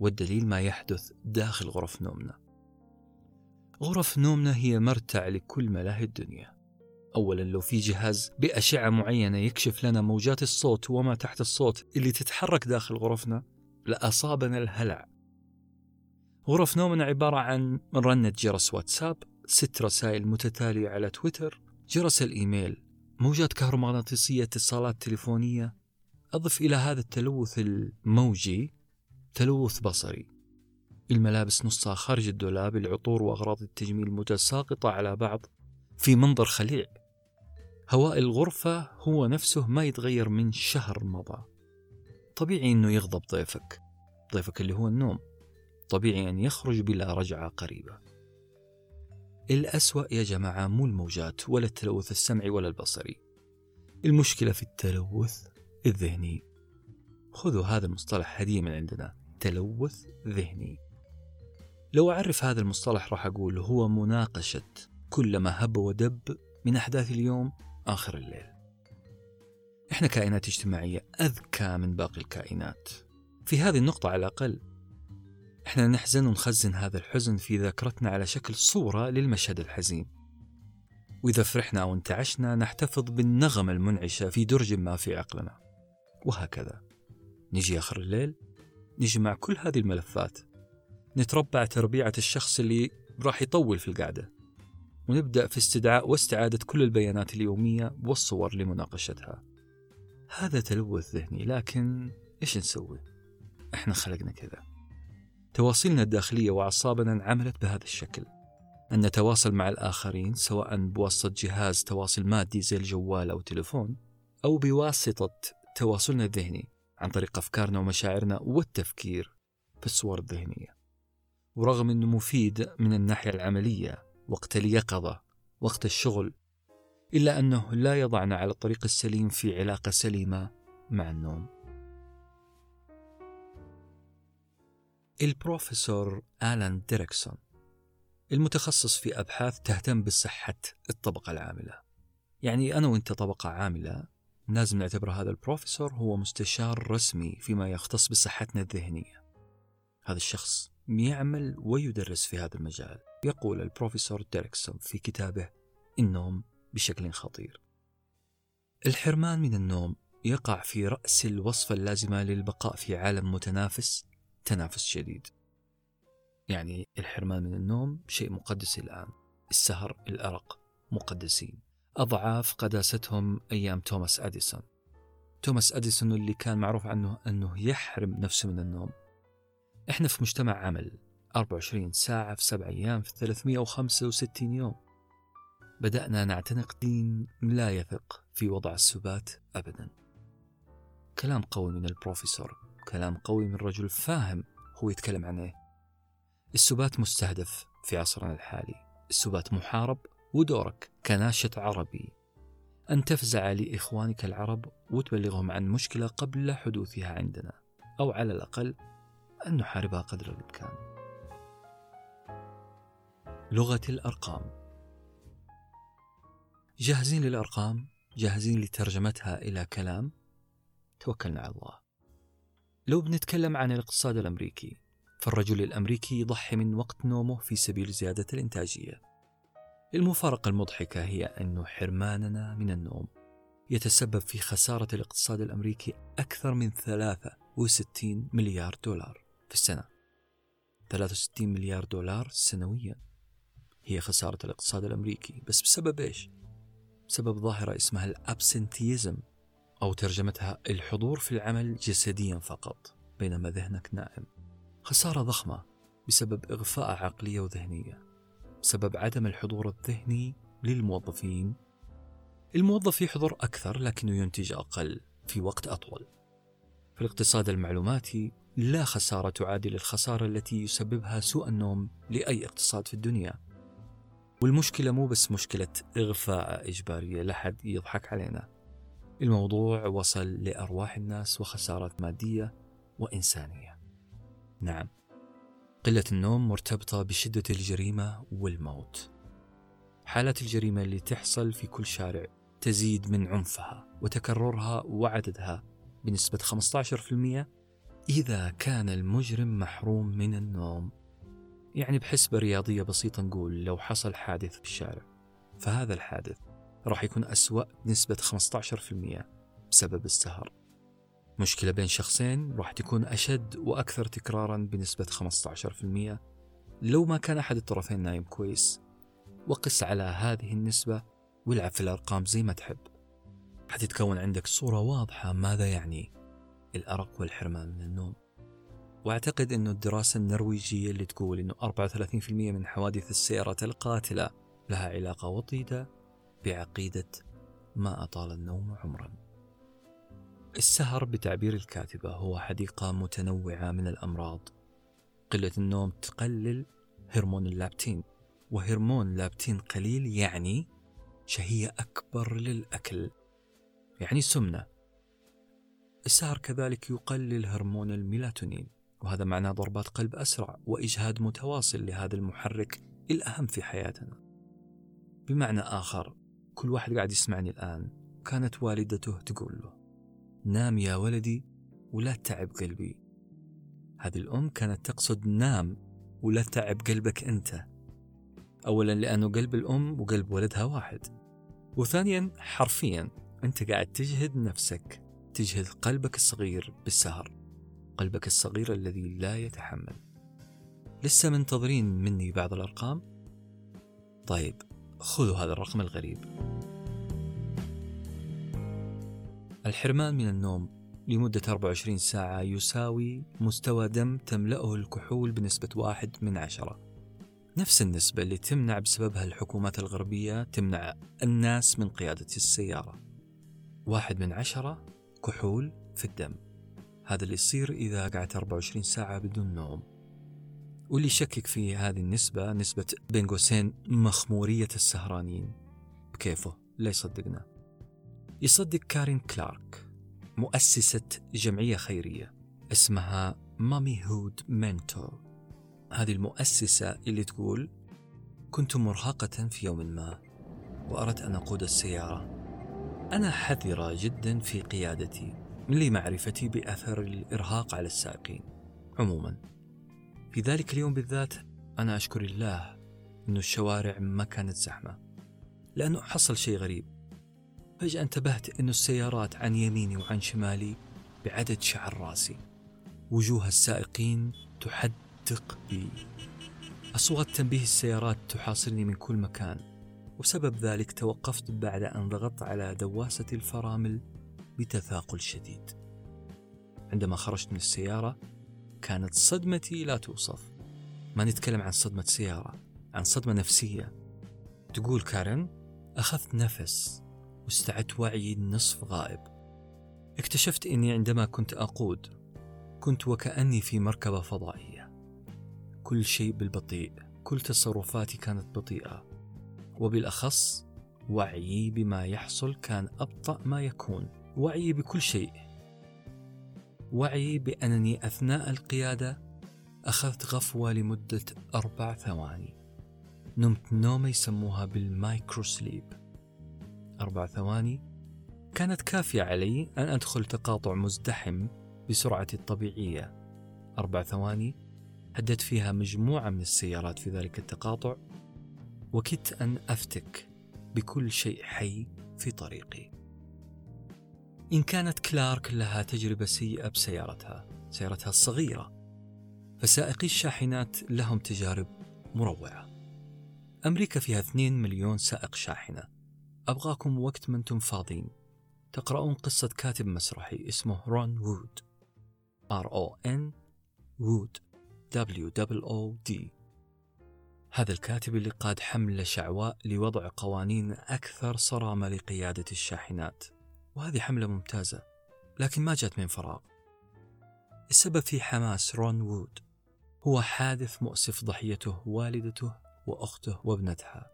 والدليل ما يحدث داخل غرف نومنا. غرف نومنا هي مرتع لكل ملاهي الدنيا. أولا، لو في جهاز بأشعة معينة يكشف لنا موجات الصوت وما تحت الصوت اللي تتحرك داخل غرفنا لأصابنا الهلع. غرف نومنا عبارة عن رنة جرس واتساب، ست رسائل متتالية على تويتر، جرس الإيميل، موجات كهرومغناطيسية، اتصالات تليفونية. أضف إلى هذا التلوث الموجي تلوث بصري، الملابس نصها خارج الدولاب، العطور وأغراض التجميل متساقطة على بعض في منظر خليع. هواء الغرفة هو نفسه ما يتغير من شهر مضى. طبيعي أنه يغضب ضيفك، ضيفك اللي هو النوم، طبيعي أن يخرج بلا رجعة قريبة. الأسوأ يا جماعة مو الموجات ولا التلوث السمعي ولا البصري، المشكلة في التلوث الذهني. خذوا هذا المصطلح هدية من عندنا، تلوث ذهني. لو أعرف هذا المصطلح راح أقول هو مناقشة كل ما هب ودب من أحداث اليوم آخر الليل. إحنا كائنات اجتماعية أذكى من باقي الكائنات في هذه النقطة على الأقل. إحنا نحزن ونخزن هذا الحزن في ذاكرتنا على شكل صورة للمشهد الحزين، وإذا فرحنا أو انتعشنا نحتفظ بالنغمة المنعشة في درج ما في عقلنا، وهكذا نجي آخر الليل نجمع كل هذه الملفات، نتربع تربيعة الشخص اللي راح يطول في القعدة، ونبدأ في استدعاء واستعادة كل البيانات اليومية والصور لمناقشتها. هذا تلوث ذهني، لكن إيش نسوي؟ إحنا خلقنا كذا. تواصلنا الداخلية وأعصابنا انعملت بهذا الشكل، أن نتواصل مع الآخرين سواء بواسطة جهاز تواصل مادي زي الجوال أو تليفون، أو بواسطة تواصلنا الذهني عن طريق أفكارنا ومشاعرنا والتفكير في الصور الذهنية. ورغم أنه مفيد من الناحية العملية وقت اليقظة وقت الشغل، إلا أنه لا يضعنا على الطريق السليم في علاقة سليمة مع النوم. البروفيسور آلان ديركسون المتخصص في أبحاث تهتم بصحة الطبقة العاملة، يعني أنا وإنت طبقة عاملة لازم نعتبر هذا البروفيسور هو مستشار رسمي فيما يختص بصحتنا الذهنية. هذا الشخص يعمل ويدرس في هذا المجال. يقول البروفيسور ديركسون في كتابه النوم بشكل خطير: الحرمان من النوم يقع في رأس الوصفة اللازمة للبقاء في عالم متنافس تنافس شديد. يعني الحرمان من النوم شيء مقدس الآن، السهر الأرق مقدسين أضعاف قداستهم أيام توماس أديسون. توماس أديسون اللي كان معروف عنه أنه يحرم نفسه من النوم. إحنا في مجتمع عمل أربعة وعشرين ساعة في سبع أيام في ثلاثمئة وخمسة وستين يوم. بدأنا نعتنق دين لا يثق في وضع السبات أبدا. كلام قوي من البروفيسور، كلام قوي من رجل فاهم هو يتكلم عنه. السبات مستهدف في عصرنا الحالي، السبات محارب ودورك كناشط عربي أن تفزع لإخوانك العرب وتبلغهم عن مشكلة قبل حدوثها عندنا، أو على الأقل أن نحاربها قدر الإمكان. لغة الأرقام. جاهزين للأرقام؟ جاهزين لترجمتها إلى كلام؟ توكلنا على الله. لو بنتكلم عن الاقتصاد الأمريكي، فالرجل الأمريكي يضحي من وقت نومه في سبيل زيادة الإنتاجية. المفارقة المضحكة هي أن حرماننا من النوم يتسبب في خسارة الاقتصاد الأمريكي أكثر من ثلاثة وستين مليار دولار في السنة. ثلاثة وستين مليار دولار سنويا هي خسارة الاقتصاد الأمريكي، بس بسبب إيش؟ بسبب ظاهرة اسمها الأبسنتيزم، أو ترجمتها الحضور في العمل جسديا فقط بينما ذهنك نائم. خسارة ضخمة بسبب إغفاء عقلية وذهنية، بسبب عدم الحضور الذهني للموظفين. الموظف يحضر أكثر لكنه ينتج أقل في وقت أطول. في الاقتصاد المعلوماتي لا خسارة تعادل الخسارة التي يسببها سوء النوم لأي اقتصاد في الدنيا. والمشكلة مو بس مشكلة إغفاء إجبارية لحد يضحك علينا، الموضوع وصل لأرواح الناس وخسارات مادية وإنسانية. نعم، قلة النوم مرتبطة بشدة الجريمة والموت. حالات الجريمة اللي تحصل في كل شارع تزيد من عنفها وتكررها وعددها بنسبة خمسة عشر بالمئة إذا كان المجرم محروم من النوم. يعني بحسبة رياضية بسيطة نقول لو حصل حادث في الشارع، فهذا الحادث راح يكون أسوأ بنسبة خمسة عشر بالمئة بسبب السهر. مشكلة بين شخصين راح تكون أشد وأكثر تكراراً بنسبة خمسة عشر بالمئة لو ما كان أحد الطرفين نايم كويس. وقس على هذه النسبة والعب في الأرقام زي ما تحب، حتتكون عندك صورة واضحة ماذا يعني الأرق والحرمان من النوم. وأعتقد أنه الدراسة النرويجية اللي تقول أنه أربعة وثلاثين بالمئة من حوادث السيارة القاتلة لها علاقة وطيدة بعقيدة ما أطال النوم عمراً. السهر بتعبير الكاتبة هو حديقة متنوعة من الأمراض. قلة النوم تقلل هرمون اللابتين، وهرمون لابتين قليل يعني شهية أكبر للأكل، يعني سمنة. السهر كذلك يقلل هرمون الميلاتونين، وهذا معناه ضربات قلب أسرع وإجهاد متواصل لهذا المحرك الأهم في حياتنا. بمعنى آخر، كل واحد قاعد يسمعني الآن كانت والدته تقول له نام يا ولدي ولا تعب قلبي، هذه الأم كانت تقصد نام ولا تعب قلبك أنت. أولا لأنه قلب الأم وقلب ولدها واحد، وثانيا حرفيا أنت قاعد تجهد نفسك، تجهد قلبك الصغير بالسهر، قلبك الصغير الذي لا يتحمل. لسه منتظرين مني بعض الأرقام؟ طيب خذوا هذا الرقم الغريب. الحرمان من النوم لمدة أربعة وعشرين ساعة يساوي مستوى دم تملأه الكحول بنسبة واحد من عشرة، نفس النسبة اللي تمنع بسببها الحكومات الغربية تمنع الناس من قيادة السيارة. واحد من عشرة كحول في الدم، هذا اللي يصير إذا قعدت أربعة وعشرين ساعة بدون نوم. واللي يشكك في هذه النسبة، نسبة بين قوسين مخمورية السهرانين، بكيفه لا يصدقنا. يصدق كارين كلارك مؤسسة جمعية خيرية اسمها مامي هود منتور. هذه المؤسسة اللي تقول كنت مرهقة في يوم ما وأردت أن أقود السيارة. أنا حذرة جدا في قيادتي لمعرفتي بأثر الإرهاق على السائقين عموما. في ذلك اليوم بالذات أنا أشكر الله أن الشوارع ما كانت زحمة، لأنه حصل شيء غريب. فجأة انتبهت أن السيارات عن يميني وعن شمالي بعدد شعر راسي، وجوه السائقين تحدق بي، أصوات تنبيه السيارات تحاصرني من كل مكان. وسبب ذلك توقفت بعد أن ضغطت على دواسة الفرامل بتثاقل شديد. عندما خرجت من السيارة كانت صدمتي لا توصف. ما نتكلم عن صدمة سيارة، عن صدمة نفسية. تقول كارين أخذت نفس واستعدت وعي نصف غائب. اكتشفت أني عندما كنت أقود كنت وكأني في مركبة فضائية، كل شيء بالبطيء، كل تصرفاتي كانت بطيئة، وبالأخص وعيي بما يحصل كان أبطأ ما يكون. وعيي بكل شيء، وعيي بأنني أثناء القيادة أخذت غفوة لمدة أربع ثواني، نمت نومة يسموها بالمايكرو سليب. أربع ثواني كانت كافية علي أن أدخل تقاطع مزدحم بسرعتي الطبيعية، أربع ثواني هدت فيها مجموعة من السيارات في ذلك التقاطع، وكدت أن أفتك بكل شيء حي في طريقي. إن كانت كلارك لها تجربة سيئة بسيارتها، سيارتها الصغيرة، فسائقي الشاحنات لهم تجارب مروعة. أمريكا فيها مليونين سائق شاحنة. أبغاكم وقت ما أنتم فاضين تقرؤون قصة كاتب مسرحي اسمه رون وود، آر أو إن وود دبليو أو دي. هذا الكاتب اللي قاد حملة شعواء لوضع قوانين أكثر صرامة لقيادة الشاحنات، وهذه حملة ممتازة لكن ما جت من فراغ. السبب في حماس رون وود هو حادث مؤسف ضحيته والدته وأخته وابنتها.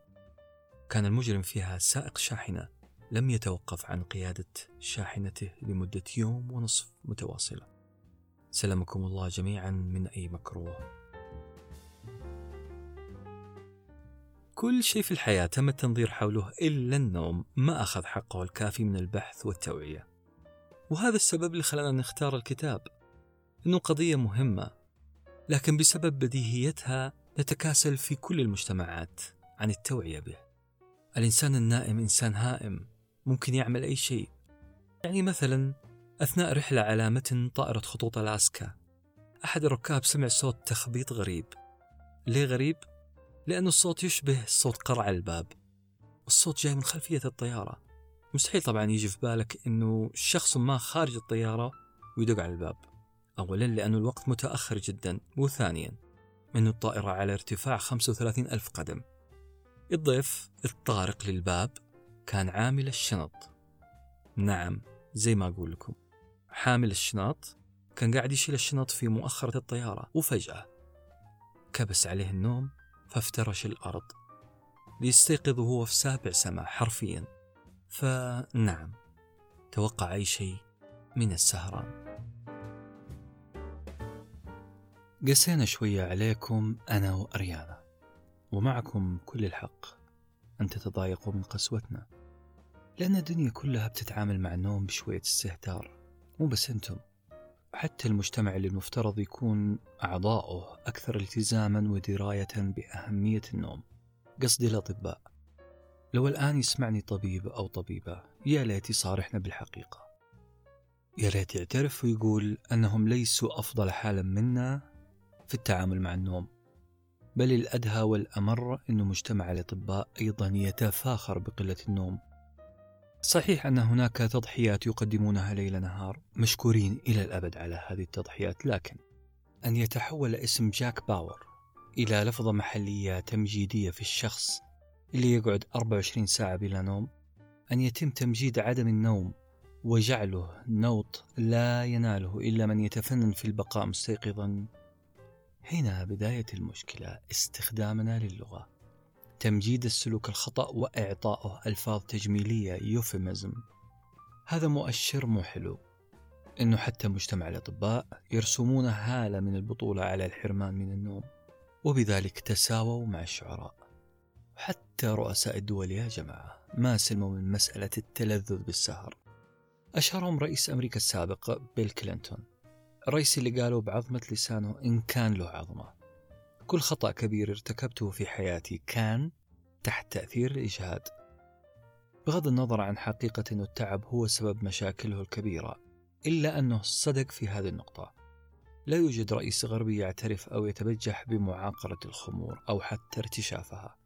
كان المجرم فيها سائق شاحنة لم يتوقف عن قيادة شاحنته لمدة يوم ونصف متواصلة. سلمكم الله جميعا من أي مكروه. كل شيء في الحياة تم التنظير حوله إلا النوم، ما أخذ حقه الكافي من البحث والتوعية، وهذا السبب اللي خلانا نختار الكتاب. إنه قضية مهمة لكن بسبب بديهيتها نتكاسل في كل المجتمعات عن التوعية به. الإنسان النائم إنسان هائم، ممكن يعمل أي شيء. يعني مثلا أثناء رحلة على متن طائرة خطوط ألاسكا، أحد الركاب سمع صوت تخبيط غريب. ليه غريب؟ لأنه الصوت يشبه صوت قرع الباب، والصوت جاي من خلفية الطيارة. مستحيل طبعا يجي في بالك أنه شخص ما خارج الطيارة ويدق على الباب، أولا لأنه الوقت متأخر جدا، وثانيا أنه الطائرة على ارتفاع خمسة وثلاثين ألف قدم. الضيف الطارق للباب كان عامل الشنط. نعم زي ما أقول لكم، حامل الشنط كان قاعد يشيل الشنط في مؤخرة الطيارة، وفجأة كبس عليه النوم فافترش الأرض ليستيقظ وهو في سابع سماء حرفيا. فنعم توقع أي شيء من السهران. قسينا شوية عليكم أنا وأريانا، ومعكم كل الحق أن تتضايقوا من قسوتنا، لأن الدنيا كلها بتتعامل مع النوم بشوية استهتار، مو بس أنتم، وحتى المجتمع اللي المفترض يكون أعضاؤه أكثر التزاما ودراية بأهمية النوم. قصدي الأطباء. لو الآن يسمعني طبيب أو طبيبة، يا ليت يصارحنا بالحقيقة، يا ليت يعترف ويقول أنهم ليسوا أفضل حالا منا في التعامل مع النوم. بل الأدهى والأمر أن مجتمع الأطباء أيضا يتفاخر بقلة النوم. صحيح أن هناك تضحيات يقدمونها ليل نهار، مشكورين إلى الأبد على هذه التضحيات، لكن أن يتحول اسم جاك باور إلى لفظة محلية تمجيدية في الشخص اللي يقعد أربعة وعشرين ساعة بلا نوم، أن يتم تمجيد عدم النوم وجعله نوط لا يناله إلا من يتفنن في البقاء مستيقظا. هنا بداية المشكلة، استخدامنا للغة، تمجيد السلوك الخطأ وإعطائه ألفاظ تجميلية يوفيمزم. هذا مؤشر مو حلو، إنه حتى مجتمع الأطباء يرسمون هالة من البطولة على الحرمان من النوم، وبذلك تساووا مع الشعراء. حتى رؤساء الدول يا جماعة ما سلموا من مسألة التلذذ بالسهر. أشهرهم رئيس أمريكا السابق بيل كلينتون، الرئيس اللي قالوا بعظمة لسانه إن كان له عظمة: كل خطأ كبير ارتكبته في حياتي كان تحت تأثير الإجهاد. بغض النظر عن حقيقة أنه التعب هو سبب مشاكله الكبيرة، إلا أنه صدق في هذه النقطة. لا يوجد رئيس غربي يعترف أو يتبجح بمعاقرة الخمور أو حتى ارتشافها.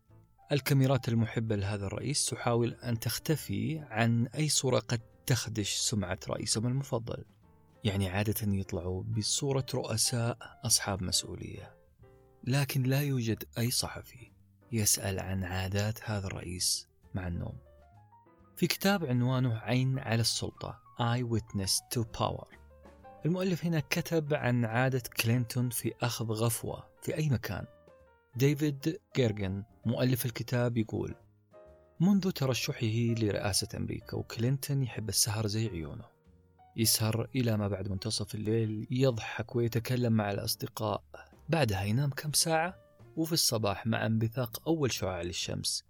الكاميرات المحبة لهذا الرئيس تحاول أن تختفي عن أي صورة قد تخدش سمعة رئيسهم المفضل. يعني عادة يطلعوا بصورة رؤساء أصحاب مسؤولية، لكن لا يوجد أي صحفي يسأل عن عادات هذا الرئيس مع النوم. في كتاب عنوانه عين على السلطة آي ويتنس تو باور، المؤلف هنا كتب عن عادة كلينتون في أخذ غفوة في أي مكان. ديفيد جيرجن مؤلف الكتاب يقول: منذ ترشحه لرئاسة أمريكا، وكلينتون يحب السهر زي عيونه، يسهر إلى ما بعد منتصف الليل، يضحك ويتكلم مع الأصدقاء، بعدها ينام كم ساعة، وفي الصباح مع انبثاق أول شعاع للشمس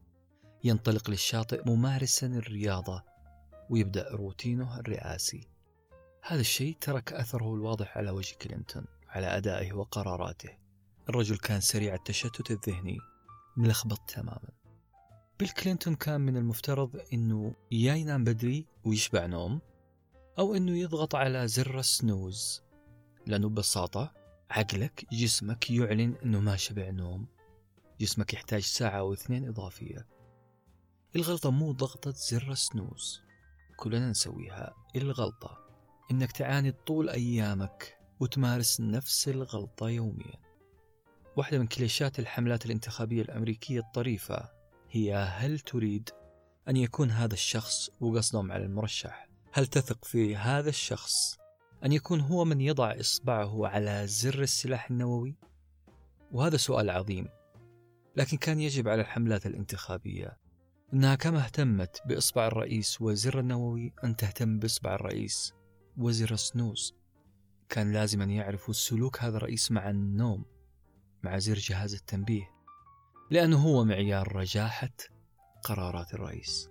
ينطلق للشاطئ ممارساً الرياضة ويبدأ روتينه الرئاسي. هذا الشيء ترك أثره الواضح على وجه كلينتون، على أدائه وقراراته. الرجل كان سريع التشتت الذهني، ملخبط تماماً. بيل كلينتون كان من المفترض أنه يا ينام بدري ويشبع نوم، أو أنه يضغط على زر السنوز، لأنه ببساطة عقلك جسمك يعلن أنه ما شبع نوم، جسمك يحتاج ساعة أو اثنين إضافية. الغلطة مو ضغطة زر السنوز، كلنا نسويها. الغلطة أنك تعاني طول أيامك وتمارس نفس الغلطة يوميا. واحدة من كليشات الحملات الانتخابية الأمريكية الطريفة هي: هل تريد أن يكون هذا الشخص، وقصدهم على المرشح، هل تثق في هذا الشخص أن يكون هو من يضع إصبعه على زر السلاح النووي؟ وهذا سؤال عظيم، لكن كان يجب على الحملات الانتخابية أنها كما اهتمت بإصبع الرئيس وزر النووي أن تهتم بإصبع الرئيس وزر السنوز. كان لازم أن يعرفوا سلوك هذا الرئيس مع النوم، مع زر جهاز التنبيه، لأنه هو معيار رجاحة قرارات الرئيس.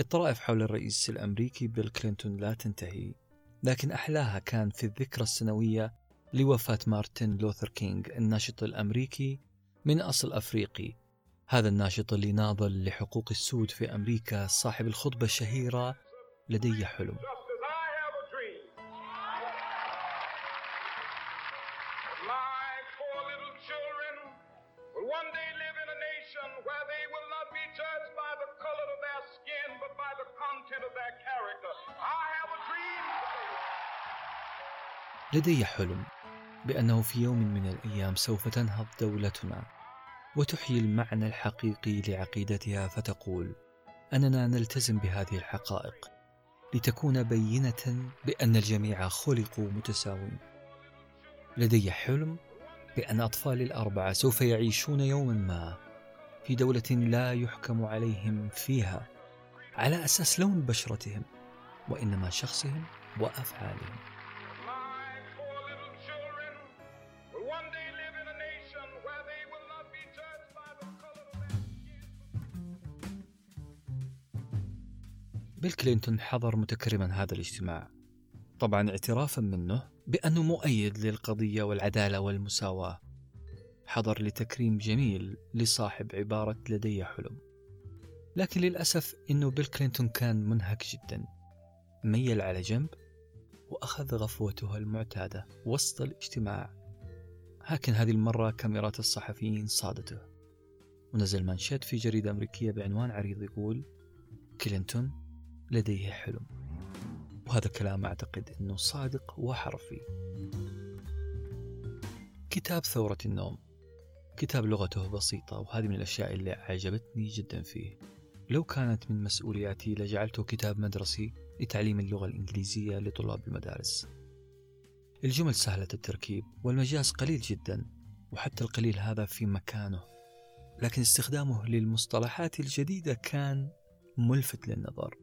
الطرائف حول الرئيس الأمريكي بيل كلينتون لا تنتهي، لكن أحلاها كان في الذكرى السنوية لوفاة مارتن لوثر كينغ، الناشط الأمريكي من أصل أفريقي. هذا الناشط اللي ناضل لحقوق السود في أمريكا، صاحب الخطبة الشهيرة لدي حلم. لدي حلم بأنه في يوم من الأيام سوف تنهض دولتنا وتحيي المعنى الحقيقي لعقيدتها، فتقول أننا نلتزم بهذه الحقائق لتكون بينة بأن الجميع خلقوا متساوين. لدي حلم بأن أطفالي الأربعة سوف يعيشون يوما ما في دولة لا يحكم عليهم فيها على أساس لون بشرتهم، وإنما شخصهم وأفعالهم. بيل كلينتون حضر متكرما هذا الاجتماع، طبعا اعترافا منه بأنه مؤيد للقضية والعدالة والمساواة. حضر لتكريم جميل لصاحب عبارة لدي حلم، لكن للأسف إنه بيل كلينتون كان منهك جدا، ميل على جنب وأخذ غفوته المعتادة وسط الاجتماع. لكن هذه المرة كاميرات الصحفيين صادته، ونزل منشد في جريدة أمريكية بعنوان عريض يقول: كلينتون لديه حلم. وهذا كلام أعتقد أنه صادق وحرفي. كتاب ثورة النوم، كتاب لغته بسيطة، وهذه من الأشياء اللي أعجبتني جدا فيه. لو كانت من مسؤولياتي لجعلته كتاب مدرسي لتعليم اللغة الإنجليزية لطلاب المدارس. الجمل سهلة التركيب والمجاز قليل جدا، وحتى القليل هذا في مكانه، لكن استخدامه للمصطلحات الجديدة كان ملفت للنظر.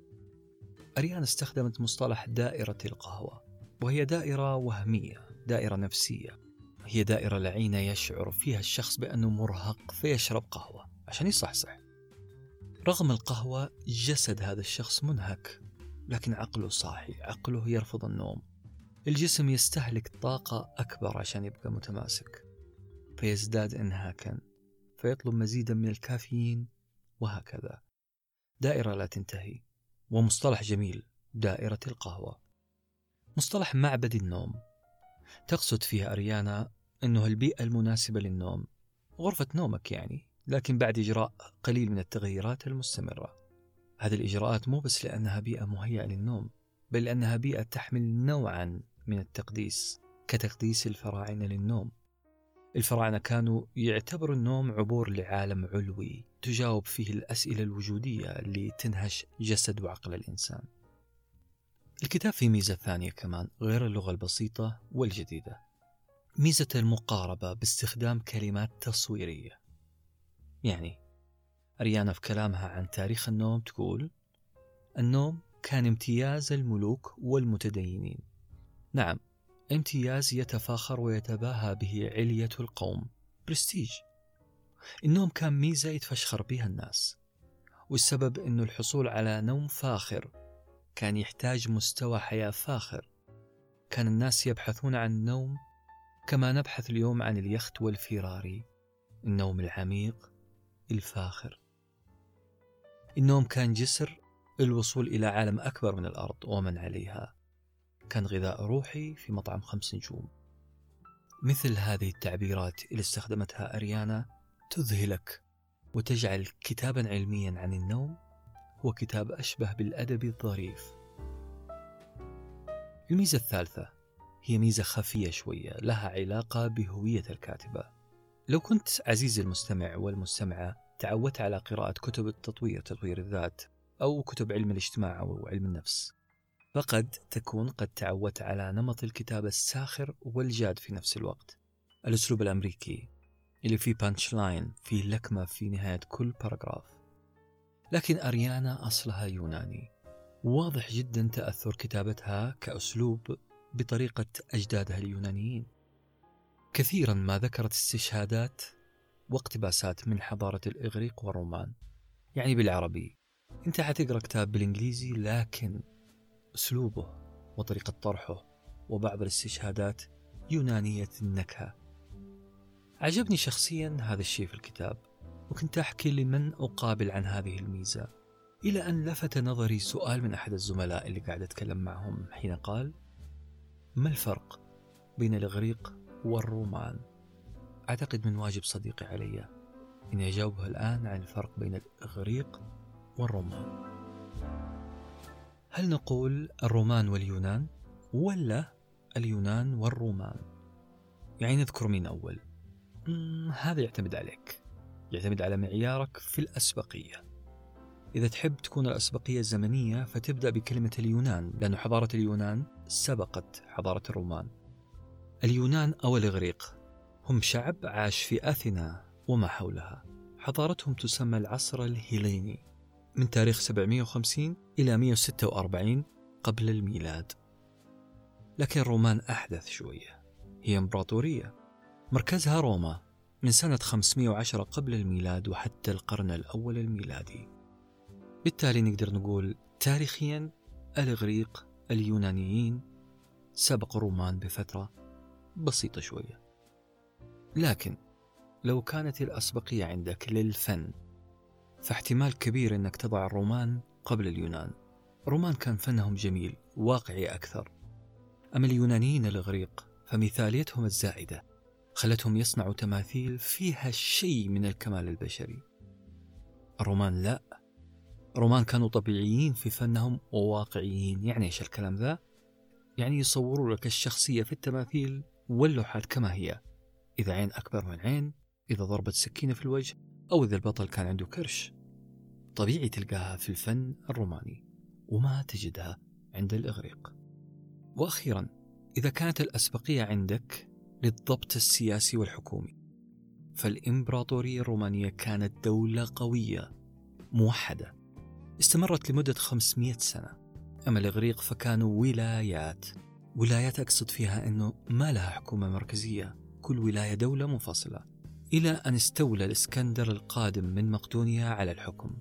أريانا استخدمت مصطلح دائرة القهوة، وهي دائرة وهمية، دائرة نفسية، هي دائرة لعينة يشعر فيها الشخص بأنه مرهق فيشرب قهوة عشان يصحصح. رغم القهوة جسد هذا الشخص منهك، لكن عقله صاحي، عقله يرفض النوم. الجسم يستهلك طاقة أكبر عشان يبقى متماسك، فيزداد انهاكا، فيطلب مزيدا من الكافيين، وهكذا. دائرة لا تنتهي، ومصطلح جميل، دائرة القهوة. مصطلح معبد النوم، تقصد فيها أريانا أنه البيئة المناسبة للنوم، غرفة نومك يعني، لكن بعد إجراء قليل من التغييرات المستمرة. هذه الإجراءات مو بس لأنها بيئة مهيئة للنوم، بل لأنها بيئة تحمل نوعا من التقديس، كتقديس الفراعنة للنوم. الفراعنة كانوا يعتبروا النوم عبور لعالم علوي تجاوب فيه الأسئلة الوجودية اللي تنهش جسد وعقل الإنسان. الكتاب فيه ميزة ثانية كمان غير اللغة البسيطة والجديدة، ميزة المقاربة باستخدام كلمات تصويرية. يعني أريانا في كلامها عن تاريخ النوم تقول: النوم كان امتياز الملوك والمتدينين، نعم امتياز يتفاخر ويتباهى به علية القوم، برستيج. النوم كان ميزة يتفشخر بها الناس، والسبب أنه الحصول على نوم فاخر كان يحتاج مستوى حياة فاخر. كان الناس يبحثون عن النوم كما نبحث اليوم عن اليخت والفيراري، النوم العميق الفاخر. النوم كان جسر الوصول إلى عالم أكبر من الأرض ومن عليها، كان غذاء روحي في مطعم خمس نجوم. مثل هذه التعبيرات اللي استخدمتها أريانا تذهلك وتجعل كتابا علميا عن النوم هو كتاب أشبه بالأدب الظريف. الميزة الثالثة هي ميزة خفية شوية لها علاقة بهوية الكاتبة. لو كنت عزيزي المستمع والمستمعة تعودت على قراءة كتب التطوير، تطوير الذات، أو كتب علم الاجتماع وعلم النفس، فقد تكون قد تعودت على نمط الكتابة الساخر والجاد في نفس الوقت، الأسلوب الأمريكي اللي فيه بانش لاين، فيه لكمة في نهاية كل باراجراف. لكن أريانا أصلها يوناني، واضح جدا تأثر كتابتها كأسلوب بطريقة أجدادها اليونانيين. كثيرا ما ذكرت استشهادات واقتباسات من حضارة الإغريق والرومان. يعني بالعربي أنت حتقرأ كتاب بالإنجليزي، لكن أسلوبه وطريقة طرحه وبعض الاستشهادات يونانية النكهة. عجبني شخصيا هذا الشيء في الكتاب، وكنت أحكي لمن أقابل عن هذه الميزة، إلى أن لفت نظري سؤال من أحد الزملاء اللي قاعد أتكلم معهم حين قال: ما الفرق بين الإغريق والرومان؟ أعتقد من واجب صديقي علي إني أجاوبه الآن عن الفرق بين الإغريق والرومان. هل نقول الرومان واليونان، ولا اليونان والرومان؟ يعني نذكر مين أول؟ هذا يعتمد عليك، يعتمد على معيارك في الأسبقية. إذا تحب تكون الأسبقية الزمنية فتبدأ بكلمة اليونان، لأن حضارة اليونان سبقت حضارة الرومان. اليونان أو الإغريق هم شعب عاش في أثينا وما حولها، حضارتهم تسمى العصر الهيليني من تاريخ سبعمائة وخمسين إلى مائة وستة وأربعين قبل الميلاد. لكن الرومان أحدث شوية، هي إمبراطورية مركزها روما من سنة خمسمائة وعشرة قبل الميلاد وحتى القرن الأول الميلادي. بالتالي نقدر نقول تاريخيا الإغريق اليونانيين سبقوا الرومان بفترة بسيطة شوية. لكن لو كانت الأسبقية عندك للفن فاحتمال كبير أنك تضع الرومان قبل اليونان. الرومان كان فنهم جميل واقعي أكثر، أما اليونانيين الإغريق فمثاليتهم الزائدة خلتهم يصنعوا تماثيل فيها شيء من الكمال البشري. الرومان لا، الرومان كانوا طبيعيين في فنهم وواقعيين. يعني إيش الكلام ذا؟ يعني يصوروا لك الشخصية في التماثيل واللوحات كما هي، إذا عين أكبر من عين، إذا ضربت سكينة في الوجه، أو إذا البطل كان عنده كرش. طبيعي تلقاها في الفن الروماني وما تجدها عند الإغريق. وأخيرا إذا كانت الأسبقية عندك للضبط السياسي والحكومي، فالإمبراطورية الرومانية كانت دولة قوية موحدة استمرت لمدة خمسمائة سنة. أما الإغريق فكانوا ولايات، ولايات أقصد فيها أنه ما لها حكومة مركزية، كل ولاية دولة منفصلة، إلى أن استولى الإسكندر القادم من مقدونيا على الحكم،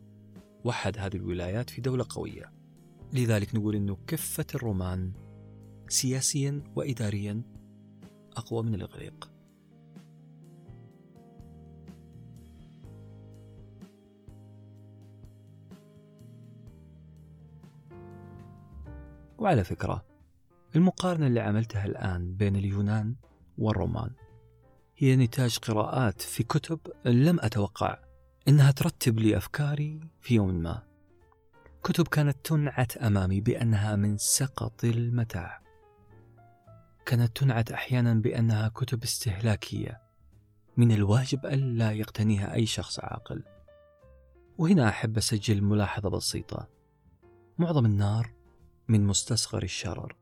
وحد هذه الولايات في دولة قوية. لذلك نقول أنه كفة الرومان سياسيا وإداريا أقوى من الإغريق. وعلى فكرة المقارنة اللي عملتها الآن بين اليونان والرومان هي نتاج قراءات في كتب لم أتوقع إنها ترتب لي أفكاري في يوم ما. كتب كانت تنعت أمامي بأنها من سقط المتاع، كانت تنعت أحيانا بأنها كتب استهلاكية من الواجب ألا يقتنيها أي شخص عاقل. وهنا أحب أسجل ملاحظة بسيطة: معظم النار من مستصغر الشرر.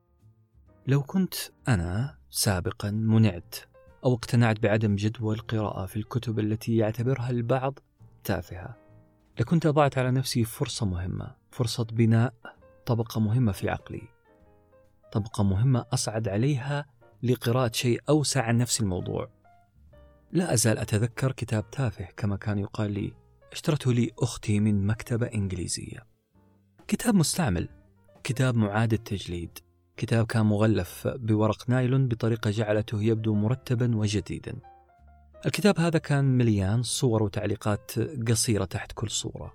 لو كنت أنا سابقا منعت أو اقتنعت بعدم جدوى القراءة في الكتب التي يعتبرها البعض تافهة، لكنت أضعت على نفسي فرصة مهمة، فرصة بناء طبقة مهمة في عقلي، طبقة مهمة أصعد عليها لقراءة شيء أوسع عن نفس الموضوع. لا أزال أتذكر كتاب تافه كما كان يقال لي اشترته لي أختي من مكتبة إنجليزية، كتاب مستعمل، كتاب معاد التجليد، كتاب كان مغلف بورق نايلون بطريقة جعلته يبدو مرتبا وجديدا. الكتاب هذا كان مليان صور وتعليقات قصيرة تحت كل صورة.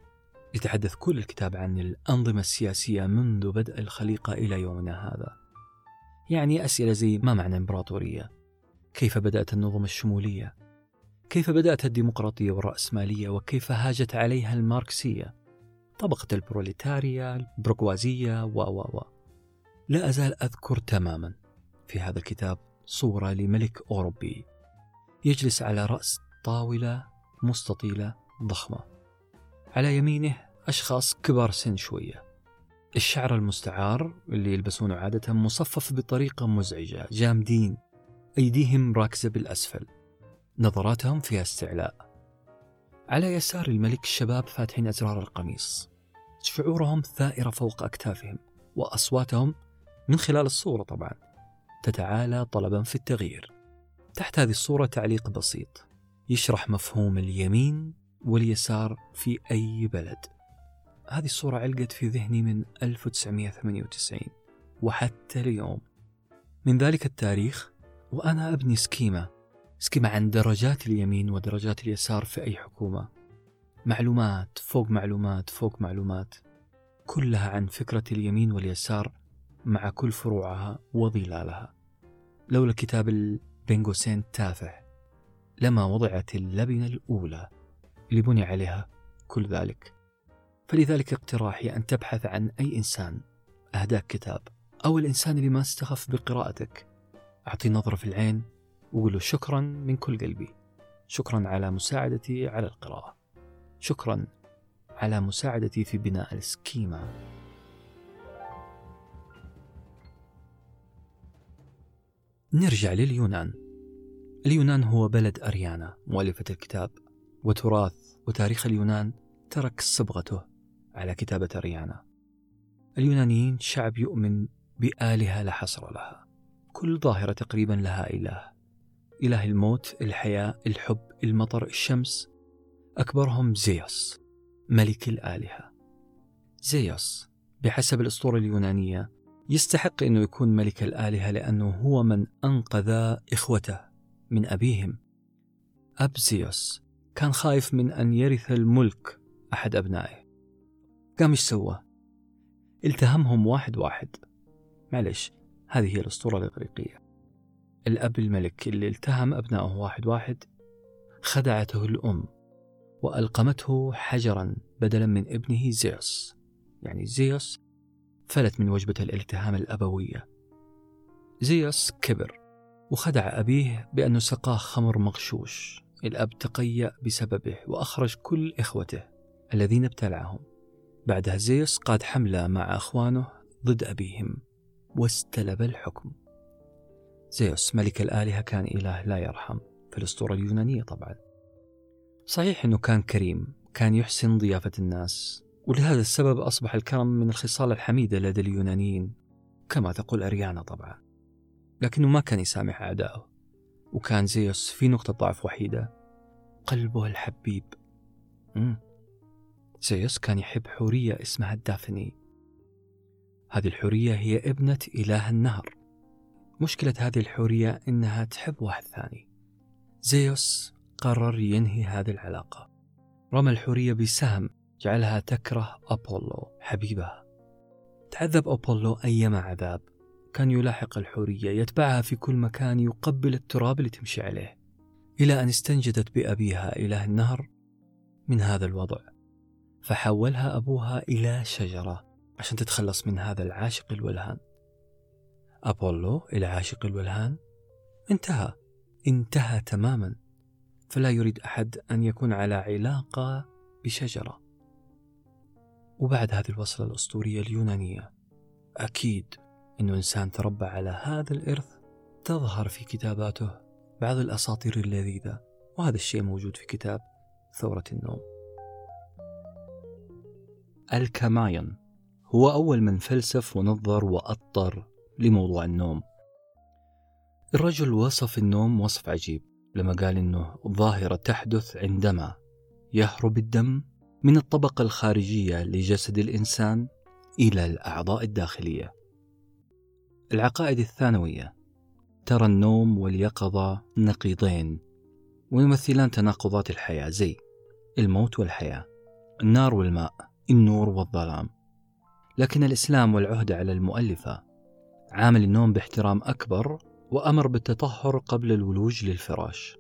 يتحدث كل الكتاب عن الأنظمة السياسية منذ بدء الخليقة إلى يومنا هذا، يعني أسئلة زي ما معنى إمبراطورية؟ كيف بدأت النظم الشمولية؟ كيف بدأت الديمقراطية والرأسمالية؟ وكيف هاجت عليها الماركسية؟ طبقة البروليتاريا، البرجوازية و و و لا أزال أذكر تماما في هذا الكتاب صورة لملك أوروبي يجلس على رأس طاولة مستطيلة ضخمة، على يمينه أشخاص كبار سن شوية، الشعر المستعار اللي يلبسونه عادة مصفف بطريقة مزعجة، جامدين، أيديهم راكزة بالأسفل، نظراتهم فيها استعلاء. على يسار الملك الشباب فاتحين أزرار القميص، شعورهم ثائرة فوق أكتافهم، وأصواتهم من خلال الصورة طبعا تتعالى طلبا في التغيير. تحت هذه الصورة تعليق بسيط يشرح مفهوم اليمين واليسار في أي بلد. هذه الصورة علقت في ذهني من ألف وتسعمائة وثمانية وتسعين وحتى اليوم، من ذلك التاريخ وأنا أبني سكيمة سكيمة عن درجات اليمين ودرجات اليسار في أي حكومة، معلومات فوق معلومات فوق معلومات، كلها عن فكرة اليمين واليسار مع كل فروعها وظلالها. لولا كتاب البنغوسين تافه لما وضعت اللبنة الأولى اللي بني عليها كل ذلك. فلذلك اقتراحي أن تبحث عن أي إنسان أهداك كتاب، أو الإنسان اللي ما استخف بقراءتك، أعطي نظرة في العين وقل له شكرا من كل قلبي، شكرا على مساعدتي على القراءة، شكرا على مساعدتي في بناء السكيمة. نرجع لليونان. اليونان هو بلد أريانا مؤلفة الكتاب، وتراث وتاريخ اليونان ترك صبغته على كتابة أريانا. اليونانيين شعب يؤمن بآلهة لا حصر لها، كل ظاهرة تقريبا لها إله، إله الموت، الحياة، الحب، المطر، الشمس. أكبرهم زيوس ملك الآلهة. زيوس بحسب الأسطورة اليونانية يستحق أنه يكون ملك الآلهة لأنه هو من أنقذ إخوته من أبيهم. أب زيوس كان خايف من أن يرث الملك أحد أبنائه، قام إيش سوى؟ التهمهم واحد واحد. معلش، هذه هي الأسطورة الإغريقية. الأب الملك اللي التهم أبنائه واحد واحد، خدعته الأم وألقمته حجرا بدلا من ابنه زيوس، يعني زيوس فلت من وجبة الالتهام الأبوية. زيوس كبر وخدع أبيه بأنه سقاه خمر مغشوش، الأب تقيأ بسببه وأخرج كل إخوته الذين ابتلعهم. بعدها زيوس قاد حملة مع أخوانه ضد أبيهم واستلب الحكم. زيوس ملك الآلهة كان إله لا يرحم في الأسطورة اليونانية طبعا. صحيح أنه كان كريم، كان يحسن ضيافة الناس، ولهذا السبب أصبح الكرم من الخصال الحميدة لدى اليونانيين كما تقول أريانا طبعا، لكنه ما كان يسامح أعدائه. وكان زيوس في نقطة ضعف وحيدة، قلبه الحبيب. مم. زيوس كان يحب حورية اسمها الدافني، هذه الحورية هي ابنة إله النهر. مشكلة هذه الحورية إنها تحب واحد ثاني. زيوس قرر ينهي هذه العلاقة، رمى الحورية بسهم جعلها تكره أبولو حبيبها. تعذب أبولو أيما عذاب، كان يلاحق الحورية، يتبعها في كل مكان، يقبل التراب اللي تمشي عليه، إلى أن استنجدت بأبيها إله النهر من هذا الوضع، فحولها أبوها إلى شجرة عشان تتخلص من هذا العاشق الولهان. أبولو إلى عاشق الولهان، انتهى انتهى تماما، فلا يريد أحد أن يكون على علاقة بشجرة. وبعد هذه الوصلة الأسطورية اليونانية، أكيد أنه إنسان تربى على هذا الإرث، تظهر في كتاباته بعض الأساطير اللذيذة، وهذا الشيء موجود في كتاب ثورة النوم. الكماين هو أول من فلسف ونظر وأطر لموضوع النوم. الرجل وصف النوم وصف عجيب لما قال إنه ظاهرة تحدث عندما يهرب الدم من الطبقة الخارجية لجسد الإنسان إلى الأعضاء الداخلية. العقائد الثانوية ترى النوم واليقظة نقيضين ويمثلان تناقضات الحياة، زي الموت والحياة، النار والماء، النور والظلام. لكن الإسلام والعهدة على المؤلفة عامل النوم باحترام أكبر وأمر بالتطهر قبل الولوج للفراش.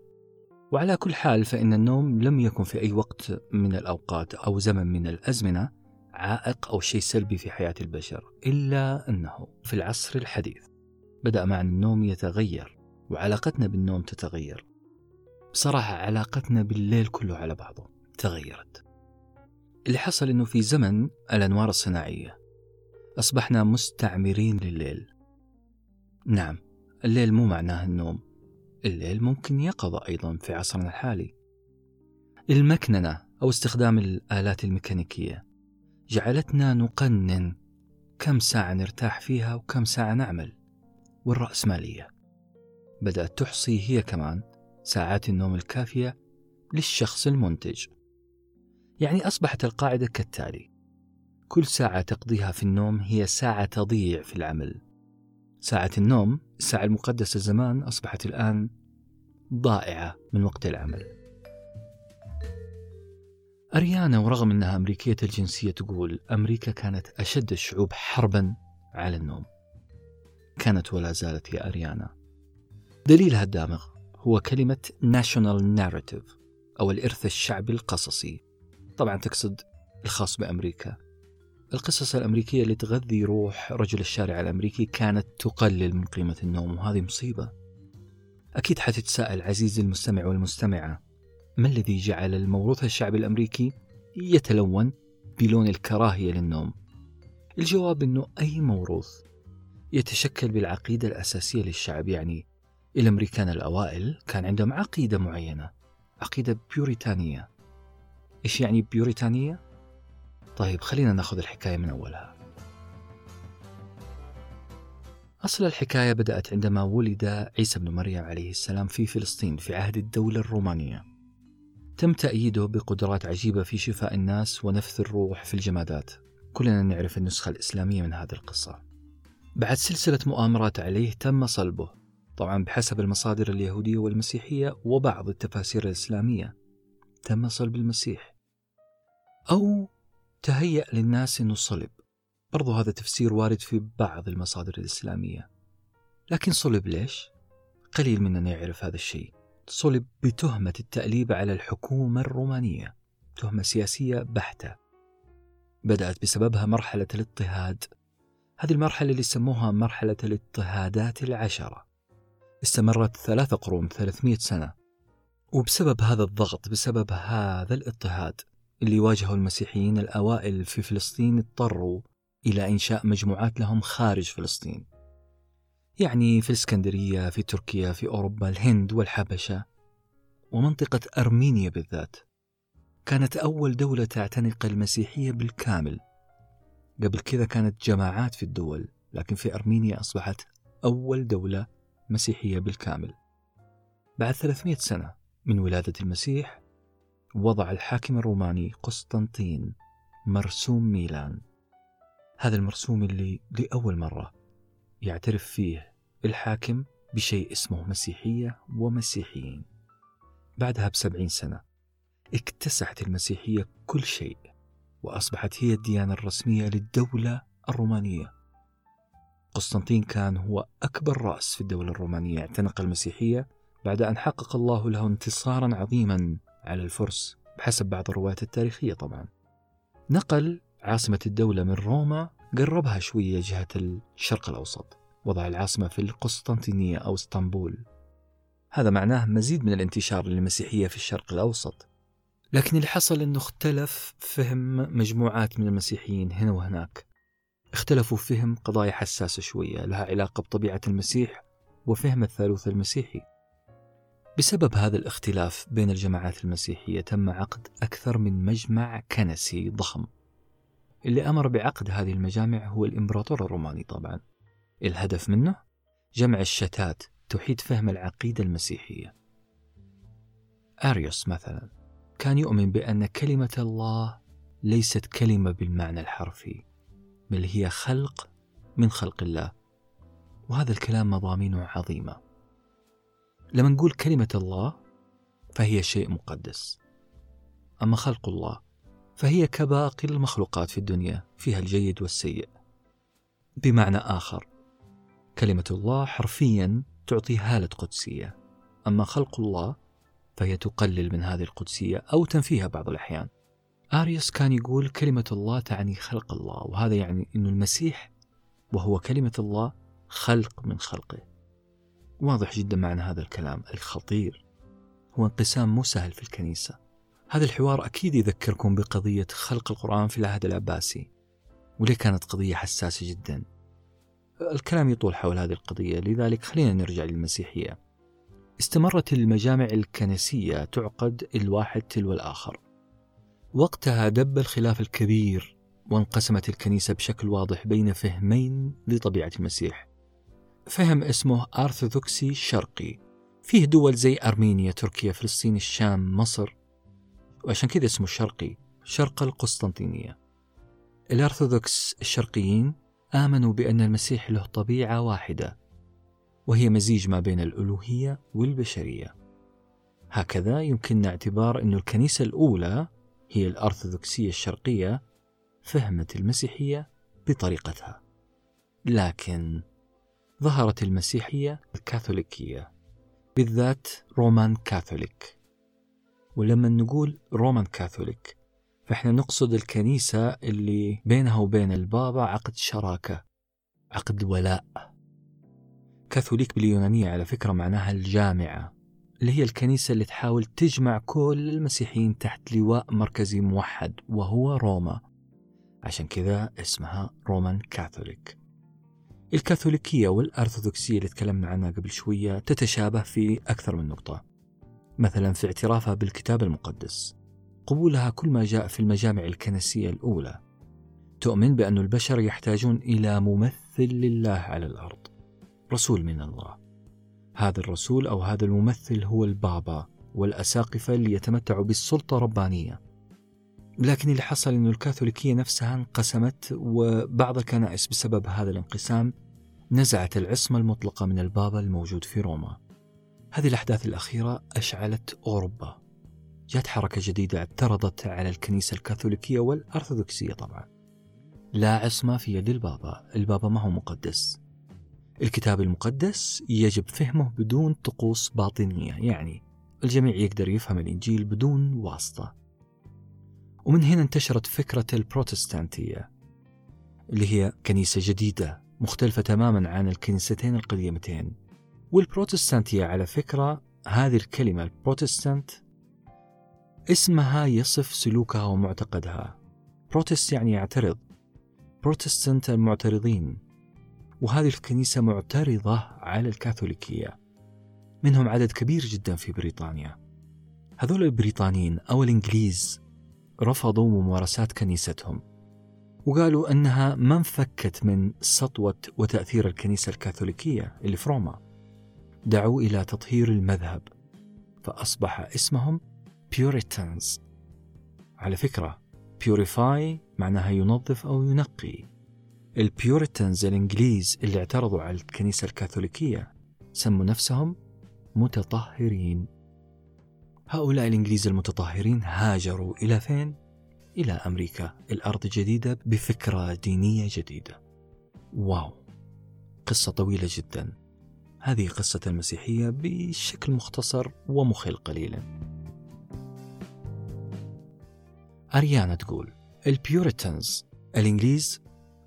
وعلى كل حال فإن النوم لم يكن في أي وقت من الأوقات أو زمن من الأزمنة عائق أو شيء سلبي في حياة البشر، إلا أنه في العصر الحديث بدأ معنى النوم يتغير وعلاقتنا بالنوم تتغير. بصراحة علاقتنا بالليل كله على بعضه تغيرت. اللي حصل إنه في زمن الأنوار الصناعية أصبحنا مستعمرين لليل. نعم، الليل مو معناه النوم، الليل ممكن يقظة أيضا في عصرنا الحالي. المكننة أو استخدام الآلات الميكانيكية جعلتنا نقنن كم ساعة نرتاح فيها وكم ساعة نعمل. والرأسمالية بدأت تحصي هي كمان ساعات النوم الكافية للشخص المنتج. يعني أصبحت القاعدة كالتالي: كل ساعة تقضيها في النوم هي ساعة تضيع في العمل. ساعة النوم، الساعة المقدسة زمان، أصبحت الآن ضائعة من وقت العمل. أريانا، ورغم أنها أمريكية الجنسية، تقول: أمريكا كانت أشد الشعوب حربا على النوم. كانت ولا زالت يا أريانا. دليلها الدامغ هو كلمة national narrative أو الإرث الشعبي القصصي. طبعا تقصد الخاص بأمريكا. القصص الأمريكية اللي تغذي روح رجل الشارع الأمريكي كانت تقلل من قيمة النوم، وهذه مصيبة. أكيد حتتساءل عزيزي المستمع والمستمعة: ما الذي جعل الموروث الشعبي الأمريكي يتلون بلون الكراهية للنوم؟ الجواب أنه أي موروث يتشكل بالعقيدة الأساسية للشعب. يعني الأمريكان الأوائل كان عندهم عقيدة معينة، عقيدة بيوريتانية. إيش يعني بيوريتانية؟ طيب خلينا ناخذ الحكاية من أولها. أصل الحكاية بدأت عندما ولد عيسى بن مريم عليه السلام في فلسطين في عهد الدولة الرومانية. تم تأييده بقدرات عجيبة في شفاء الناس ونفث الروح في الجمادات. كلنا نعرف النسخة الإسلامية من هذه القصة. بعد سلسلة مؤامرات عليه تم صلبه، طبعا بحسب المصادر اليهودية والمسيحية وبعض التفاسير الإسلامية. تم صلب المسيح أو تهيأ للناس أنه صلب، برضو هذا تفسير وارد في بعض المصادر الإسلامية. لكن صلب ليش؟ قليل مننا يعرف هذا الشيء. صلب بتهمة التأليب على الحكومة الرومانية، تهمة سياسية بحتة بدأت بسببها مرحلة الاضطهاد. هذه المرحلة اللي سموها مرحلة الاضطهادات العشرة استمرت ثلاثة قرون، ثلاثمائة سنة. وبسبب هذا الضغط، بسبب هذا الاضطهاد اللي واجهه المسيحيين الأوائل في فلسطين، اضطروا إلى إنشاء مجموعات لهم خارج فلسطين، يعني في الإسكندرية، في تركيا، في أوروبا، الهند والحبشة ومنطقة أرمينيا بالذات. كانت أول دولة تعتنق المسيحية بالكامل. قبل كذا كانت جماعات في الدول، لكن في أرمينيا أصبحت أول دولة مسيحية بالكامل. بعد ثلاثمائة سنة من ولادة المسيح وضع الحاكم الروماني قسطنطين مرسوم ميلان. هذا المرسوم اللي لأول مرة يعترف فيه الحاكم بشيء اسمه مسيحية ومسيحيين. بعدها بسبعين سنة اكتسحت المسيحية كل شيء وأصبحت هي الديانة الرسمية للدولة الرومانية. قسطنطين كان هو أكبر رأس في الدولة الرومانية اعتنق المسيحية بعد أن حقق الله له انتصارا عظيما على الفرس بحسب بعض الروايات التاريخية. طبعا نقل عاصمة الدولة من روما، قربها شوية جهة الشرق الأوسط، وضع العاصمة في القسطنطينية أو اسطنبول. هذا معناه مزيد من الانتشار للمسيحية في الشرق الأوسط. لكن اللي حصل أنه اختلف فهم مجموعات من المسيحيين هنا وهناك، اختلفوا فهم قضايا حساسة شوية لها علاقة بطبيعة المسيح وفهم الثالوث المسيحي. بسبب هذا الاختلاف بين الجماعات المسيحية تم عقد أكثر من مجمع كنسي ضخم. اللي أمر بعقد هذه المجامع هو الإمبراطور الروماني طبعا. الهدف منه جمع الشتات تحيد فهم العقيدة المسيحية. أريوس مثلا كان يؤمن بأن كلمة الله ليست كلمة بالمعنى الحرفي، بل هي خلق من خلق الله، وهذا الكلام مضامينه عظيمة. لما نقول كلمة الله فهي شيء مقدس، أما خلق الله فهي كباقي المخلوقات في الدنيا، فيها الجيد والسيء. بمعنى آخر، كلمة الله حرفيا تعطي هالة قدسية، أما خلق الله فهي تقلل من هذه القدسية أو تنفيها بعض الأحيان. آريوس كان يقول كلمة الله تعني خلق الله، وهذا يعني أن المسيح وهو كلمة الله خلق من خلقه. واضح جدا معنى هذا الكلام الخطير، هو انقسام مو سهل في الكنيسة. هذا الحوار أكيد يذكركم بقضية خلق القرآن في العهد العباسي، وليه كانت قضية حساسة جدا. الكلام يطول حول هذه القضية، لذلك خلينا نرجع للمسيحية. استمرت المجامع الكنسية تعقد الواحد تلو الآخر. وقتها دب الخلاف الكبير، وانقسمت الكنيسة بشكل واضح بين فهمين لطبيعة المسيح. فهم اسمه أرثوذكسي شرقي، فيه دول زي أرمينيا، تركيا، فلسطين، الشام، مصر، وعشان كذا اسمه الشرقي، شرق القسطنطينية. الأرثوذكس الشرقيين آمنوا بأن المسيح له طبيعة واحدة، وهي مزيج ما بين الألوهية والبشرية. هكذا يمكننا اعتبار أن الكنيسة الأولى هي الأرثوذكسية الشرقية فهمت المسيحية بطريقتها. لكن ظهرت المسيحية الكاثوليكية، بالذات رومان كاثوليك. ولما نقول رومان كاثوليك فإحنا نقصد الكنيسة اللي بينها وبين البابا عقد شراكة، عقد ولاء. كاثوليك باليونانية على فكرة معناها الجامعة، اللي هي الكنيسة اللي تحاول تجمع كل المسيحيين تحت لواء مركزي موحد وهو روما، عشان كذا اسمها رومان كاثوليك. الكاثوليكية والأرثوذكسية اللي تكلمنا عنها قبل شوية تتشابه في أكثر من نقطة، مثلا في اعترافها بالكتاب المقدس. قبولها كل ما جاء في المجامع الكنسية الأولى. تؤمن بأن البشر يحتاجون إلى ممثل لله على الأرض، رسول من الله. هذا الرسول أو هذا الممثل هو البابا والأساقفة اللي يتمتعوا بالسلطة الربانية. لكن اللي حصل أن الكاثوليكية نفسها انقسمت، وبعض الكنائس بسبب هذا الانقسام نزعت العصمة المطلقة من البابا الموجود في روما. هذه الأحداث الأخيرة أشعلت أوروبا، جاءت حركة جديدة اعترضت على الكنيسة الكاثوليكية والأرثوذكسية. طبعا لا عصمة في يد البابا، البابا ما هو مقدس. الكتاب المقدس يجب فهمه بدون طقوس باطنية، يعني الجميع يقدر يفهم الإنجيل بدون واسطة. ومن هنا انتشرت فكرة البروتستانتية، اللي هي كنيسة جديدة مختلفة تماما عن الكنيستين القديمتين. والبروتستانتية على فكرة هذه الكلمة البروتستانت اسمها يصف سلوكها ومعتقدها. بروتست يعني يعترض، بروتستانت المعترضين. وهذه الكنيسة معترضة على الكاثوليكية، منهم عدد كبير جدا في بريطانيا. هذول البريطانيين أو الإنجليز رفضوا ممارسات كنيستهم، وقالوا أنها ما انفكت من سطوة وتأثير الكنيسة الكاثوليكية اللي في روما. دعوا إلى تطهير المذهب، فأصبح اسمهم Puritans. على فكرة Purify معناها ينظف أو ينقي. البيوريتانز الإنجليز اللي اعترضوا على الكنيسة الكاثوليكية سموا نفسهم متطهرين. هؤلاء الإنجليز المتطهرين هاجروا إلى فين؟ إلى أمريكا، الأرض الجديدة، بفكرة دينية جديدة. واو، قصة طويلة جدا. هذه قصة المسيحية بشكل مختصر ومخل قليلا. أريانا تقول البيوريتانز الإنجليز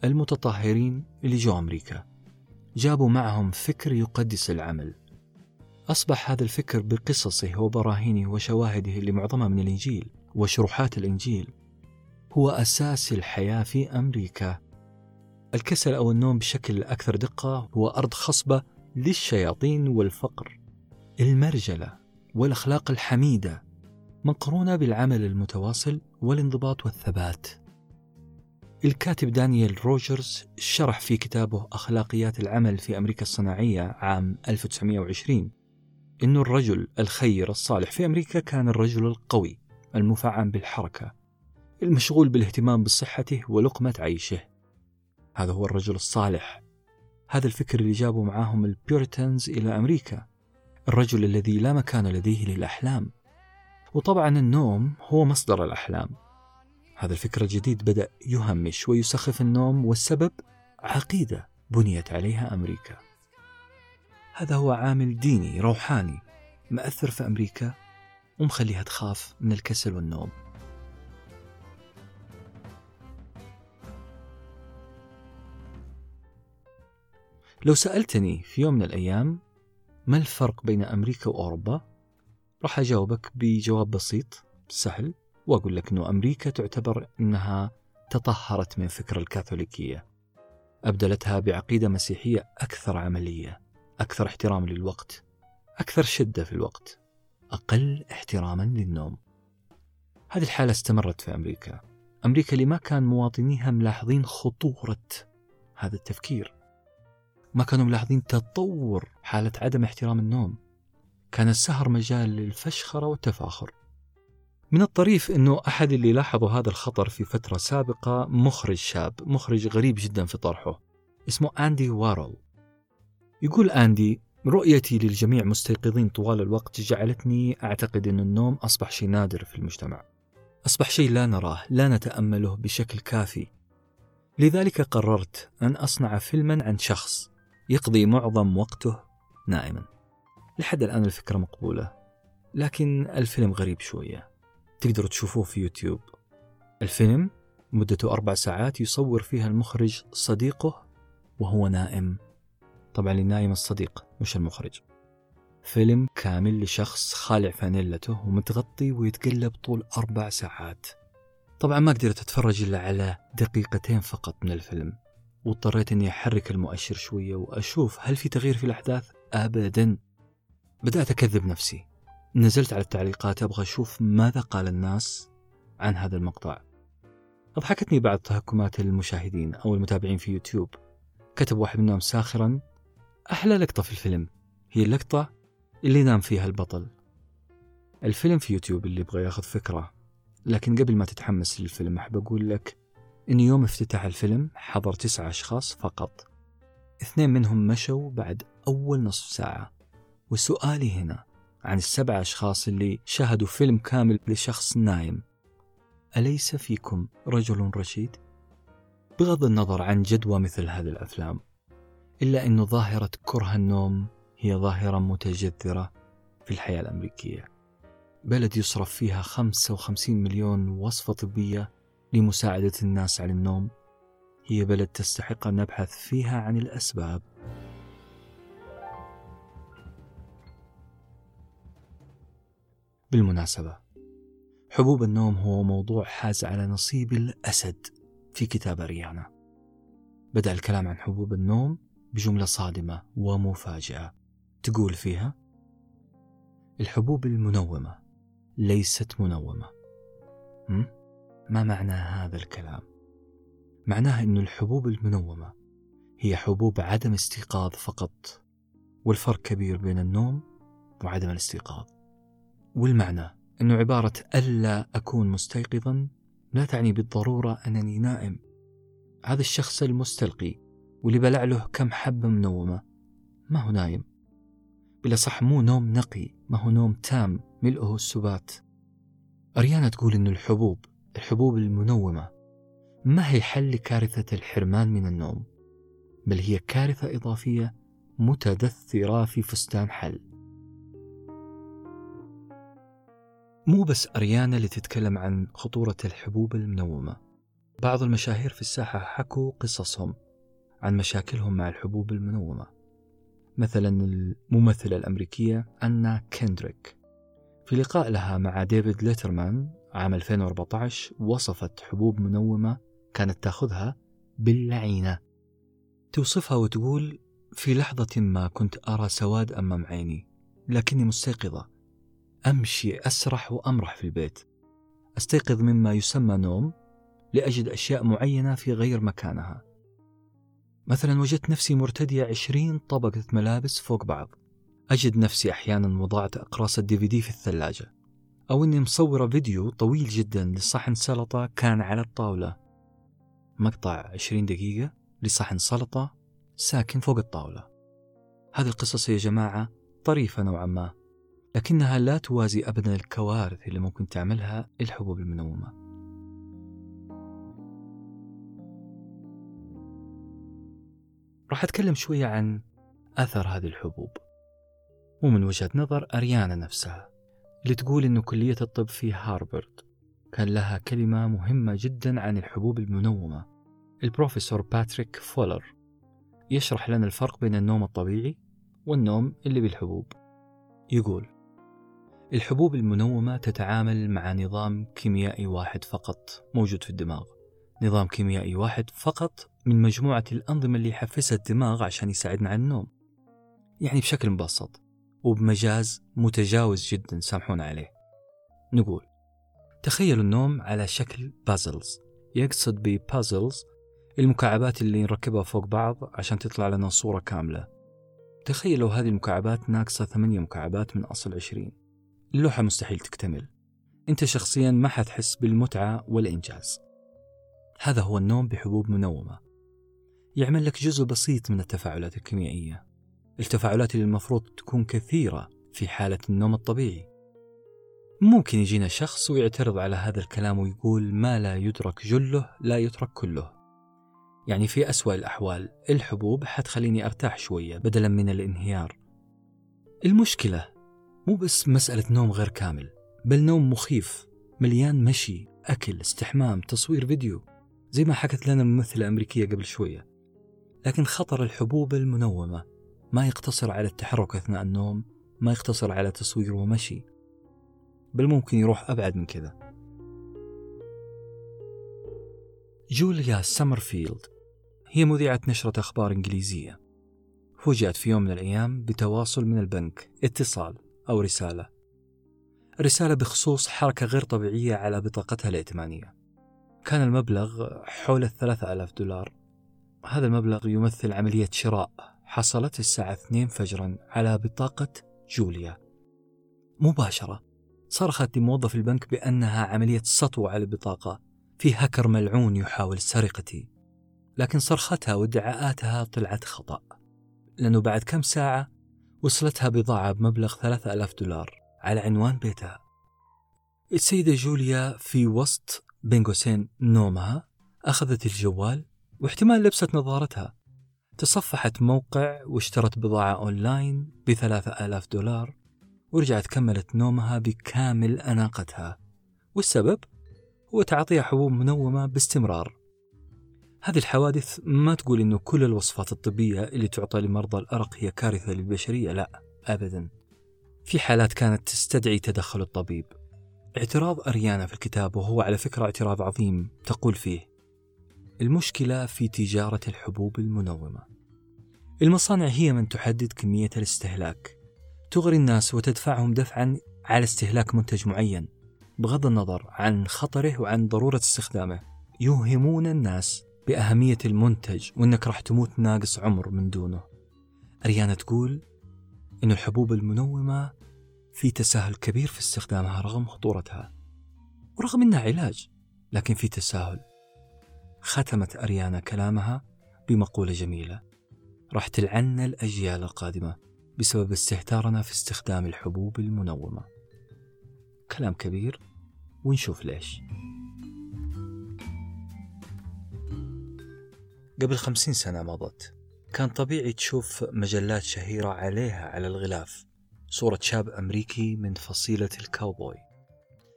المتطهرين اللي جو أمريكا جابوا معهم فكر يقدس العمل. أصبح هذا الفكر بقصصه وبراهينه وشواهده اللي معظمها من الإنجيل وشروحات الإنجيل هو أساس الحياة في أمريكا. الكسل أو النوم بشكل أكثر دقة هو أرض خصبة للشياطين والفقر. المرجلة والأخلاق الحميدة مقرونة بالعمل المتواصل والانضباط والثبات. الكاتب دانيال روجرز شرح في كتابه أخلاقيات العمل في أمريكا الصناعية عام ألف وتسعمائة وعشرين إن الرجل الخير الصالح في أمريكا كان الرجل القوي المفعم بالحركة المشغول بالاهتمام بصحته ولقمة عيشه. هذا هو الرجل الصالح. هذا الفكر اللي جابوا معاهم البيوريتانز إلى أمريكا، الرجل الذي لا مكان لديه للأحلام، وطبعا النوم هو مصدر الأحلام. هذا الفكر الجديد بدأ يهمش ويسخف النوم، والسبب عقيدة بنيت عليها أمريكا. هذا هو عامل ديني روحاني مأثر في أمريكا ومخليها تخاف من الكسل والنوم. لو سألتني في يوم من الأيام ما الفرق بين أمريكا وأوروبا، راح أجاوبك بجواب بسيط سهل وأقول لك أنه أمريكا تعتبر أنها تطهرت من فكر الكاثوليكية، أبدلتها بعقيدة مسيحية أكثر عملية، أكثر احترام للوقت، أكثر شدة في الوقت، أقل احتراما للنوم. هذه الحالة استمرت في أمريكا أمريكا اللي ما كان مواطنيها ملاحظين خطورة هذا التفكير، ما كانوا ملاحظين تطور حالة عدم احترام النوم. كان السهر مجال للفشخرة والتفاخر. من الطريف أنه أحد اللي لاحظوا هذا الخطر في فترة سابقة مخرج شاب، مخرج غريب جدا في طرحه، اسمه أندي وارول. يقول أندي: رؤيتي للجميع مستيقظين طوال الوقت جعلتني أعتقد أن النوم أصبح شيء نادر في المجتمع، أصبح شيء لا نراه، لا نتأمله بشكل كافي. لذلك قررت أن أصنع فيلما عن شخص يقضي معظم وقته نائما. لحد الآن الفكرة مقبولة، لكن الفيلم غريب شوية. تقدروا تشوفوه في يوتيوب. الفيلم مدته أربع ساعات يصور فيها المخرج صديقه وهو نائم. طبعا للنائم الصديق مش المخرج. فيلم كامل لشخص خالع فانيلته ومتغطي ويتقلب طول أربع ساعات. طبعا ما قدرت أتفرج إلا على دقيقتين فقط من الفيلم، واضطريت أني أحرك المؤشر شوية وأشوف هل في تغيير في الأحداث. أبدا. بدأت أكذب نفسي. نزلت على التعليقات أبغى أشوف ماذا قال الناس عن هذا المقطع. أضحكتني بعض تهكمات المشاهدين أو المتابعين في يوتيوب. كتب واحد منهم ساخرا: أحلى لقطة في الفيلم هي اللقطة اللي نام فيها البطل. الفيلم في يوتيوب اللي يبغى ياخذ فكرة. لكن قبل ما تتحمس للفيلم أحب أقول لك إن يوم افتتاح الفيلم حضر تسعة أشخاص فقط، اثنين منهم مشوا بعد أول نصف ساعة. وسؤالي هنا عن السبعة أشخاص اللي شاهدوا فيلم كامل لشخص نايم: أليس فيكم رجل رشيد؟ بغض النظر عن جدوى مثل هذه الأفلام، إلا أن ظاهرة كره النوم هي ظاهرة متجذرة في الحياة الأمريكية. بلد يصرف فيها خمسة وخمسين مليون وصفة طبية لمساعدة الناس على النوم، هي بلد تستحق أن نبحث فيها عن الأسباب. بالمناسبة، حبوب النوم هو موضوع حاز على نصيب الأسد في كتاب أريانا. بدأ الكلام عن حبوب النوم بجملة صادمة ومفاجئة تقول فيها: الحبوب المنومة ليست منومة. م? ما معنى هذا الكلام؟ معناه أن الحبوب المنومة هي حبوب عدم استيقاظ فقط، والفرق كبير بين النوم وعدم الاستيقاظ. والمعنى أنه عبارة ألا أكون مستيقظا لا تعني بالضرورة أنني نائم. هذا الشخص المستلقي واللي بلع له كم حبة منومة ما هو نايم. بلا صح، مو نوم نقي، ما هو نوم تام ملئه السبات. أريانا تقول إن الحبوب الحبوب المنومة ما هي حل كارثة الحرمان من النوم، بل هي كارثة إضافية متدثرة في فستان حل. مو بس أريانا اللي تتكلم عن خطورة الحبوب المنومة، بعض المشاهير في الساحة حكوا قصصهم عن مشاكلهم مع الحبوب المنومة. مثلا الممثلة الأمريكية أنا كندريك في لقاء لها مع ديفيد ليترمان عام ألفين وأربعة عشر وصفت حبوب منومة كانت تأخذها باللعينة. توصفها وتقول: في لحظة ما كنت أرى سواد أمام عيني، لكني مستيقظة، أمشي أسرح وأمرح في البيت، أستيقظ مما يسمى نوم لأجد أشياء معينة في غير مكانها. مثلا وجدت نفسي مرتدية عشرين طبقة ملابس فوق بعض. أجد نفسي أحيانا وضعت أقراص الدي في دي في الثلاجة، أو أني مصورة فيديو طويل جدا لصحن سلطة كان على الطاولة، مقطع عشرين دقيقة لصحن سلطة ساكن فوق الطاولة. هذه القصص يا جماعة طريفة نوعا ما، لكنها لا توازي أبدا الكوارث اللي ممكن تعملها الحبوب المنومة. راح أتكلم شوية عن أثر هذه الحبوب، ومن وجهة نظر أريانا نفسها، اللي تقول إنه كلية الطب في هارفارد كان لها كلمة مهمة جدا عن الحبوب المنومة. البروفيسور باتريك فولر يشرح لنا الفرق بين النوم الطبيعي والنوم اللي بالحبوب. يقول الحبوب المنومة تتعامل مع نظام كيميائي واحد فقط موجود في الدماغ، نظام كيميائي واحد فقط من مجموعة الأنظمة اللي يحفزها الدماغ عشان يساعدنا على النوم. يعني بشكل مبسط وبمجاز متجاوز جدا سامحونا عليه، نقول تخيلوا النوم على شكل بازلز. يقصد ببازلز المكعبات اللي نركبها فوق بعض عشان تطلع لنا صورة كاملة. تخيلوا هذه المكعبات ناقصة ثمانية مكعبات من أصل عشرين، اللوحة مستحيل تكتمل، أنت شخصيا ما حتحس بالمتعة والإنجاز. هذا هو النوم بحبوب منومة، يعمل لك جزء بسيط من التفاعلات الكيميائية، التفاعلات اللي المفروض تكون كثيرة في حالة النوم الطبيعي. ممكن يجينا شخص ويعترض على هذا الكلام ويقول ما لا يدرك جله لا يترك كله، يعني في أسوأ الأحوال الحبوب حتخليني أرتاح شوية بدلا من الانهيار. المشكلة مو بس مسألة نوم غير كامل، بل نوم مخيف مليان مشي، أكل، استحمام، تصوير فيديو زي ما حكت لنا الممثلة الأمريكية قبل شوية. لكن خطر الحبوب المنومة ما يقتصر على التحرك أثناء النوم، ما يقتصر على تصوير ومشي، بل ممكن يروح أبعد من كذا. جوليا سامرفيلد هي مذيعة نشرة أخبار إنجليزية، فوجئت في يوم من الأيام بتواصل من البنك، اتصال أو رسالة رسالة بخصوص حركة غير طبيعية على بطاقتها الائتمانية. كان المبلغ حول الثلاثة آلاف دولار. هذا المبلغ يمثل عملية شراء حصلت الساعة اثنين فجرا على بطاقة جوليا. مباشرة صرخت لموظف البنك بأنها عملية سطو على البطاقة، في هاكر ملعون يحاول سرقتي. لكن صرختها وادعاءاتها طلعت خطأ، لأنه بعد كم ساعة وصلتها بضاعة بمبلغ ثلاثة آلاف دولار على عنوان بيتها. السيدة جوليا في وسط بين قوسين نومها أخذت الجوال واحتمال لبست نظارتها، تصفحت موقع واشترت بضاعة أونلاين بثلاثة آلاف دولار، ورجعت كملت نومها بكامل أناقتها. والسبب هو تعطيها حبوب منومة باستمرار. هذه الحوادث ما تقول إنه كل الوصفات الطبية اللي تعطى لمرضى الأرق هي كارثة للبشرية، لا أبدا، في حالات كانت تستدعي تدخل الطبيب. اعتراض أريانا في الكتاب، وهو على فكرة اعتراض عظيم، تقول فيه المشكلة في تجارة الحبوب المنومة. المصانع هي من تحدد كمية الاستهلاك، تغري الناس وتدفعهم دفعا على استهلاك منتج معين بغض النظر عن خطره وعن ضرورة استخدامه. يوهمون الناس بأهمية المنتج وإنك راح تموت ناقص عمر من دونه. أريانا تقول إن الحبوب المنومة في تساهل كبير في استخدامها رغم خطورتها ورغم إنها علاج، لكن في تساهل. ختمت أريانا كلامها بمقولة جميلة، راح تلعن الأجيال القادمة بسبب استهتارنا في استخدام الحبوب المنومة. كلام كبير ونشوف ليش. قبل خمسين سنة مضت كان طبيعي تشوف مجلات شهيرة عليها على الغلاف صورة شاب أمريكي من فصيلة الكاوبوي،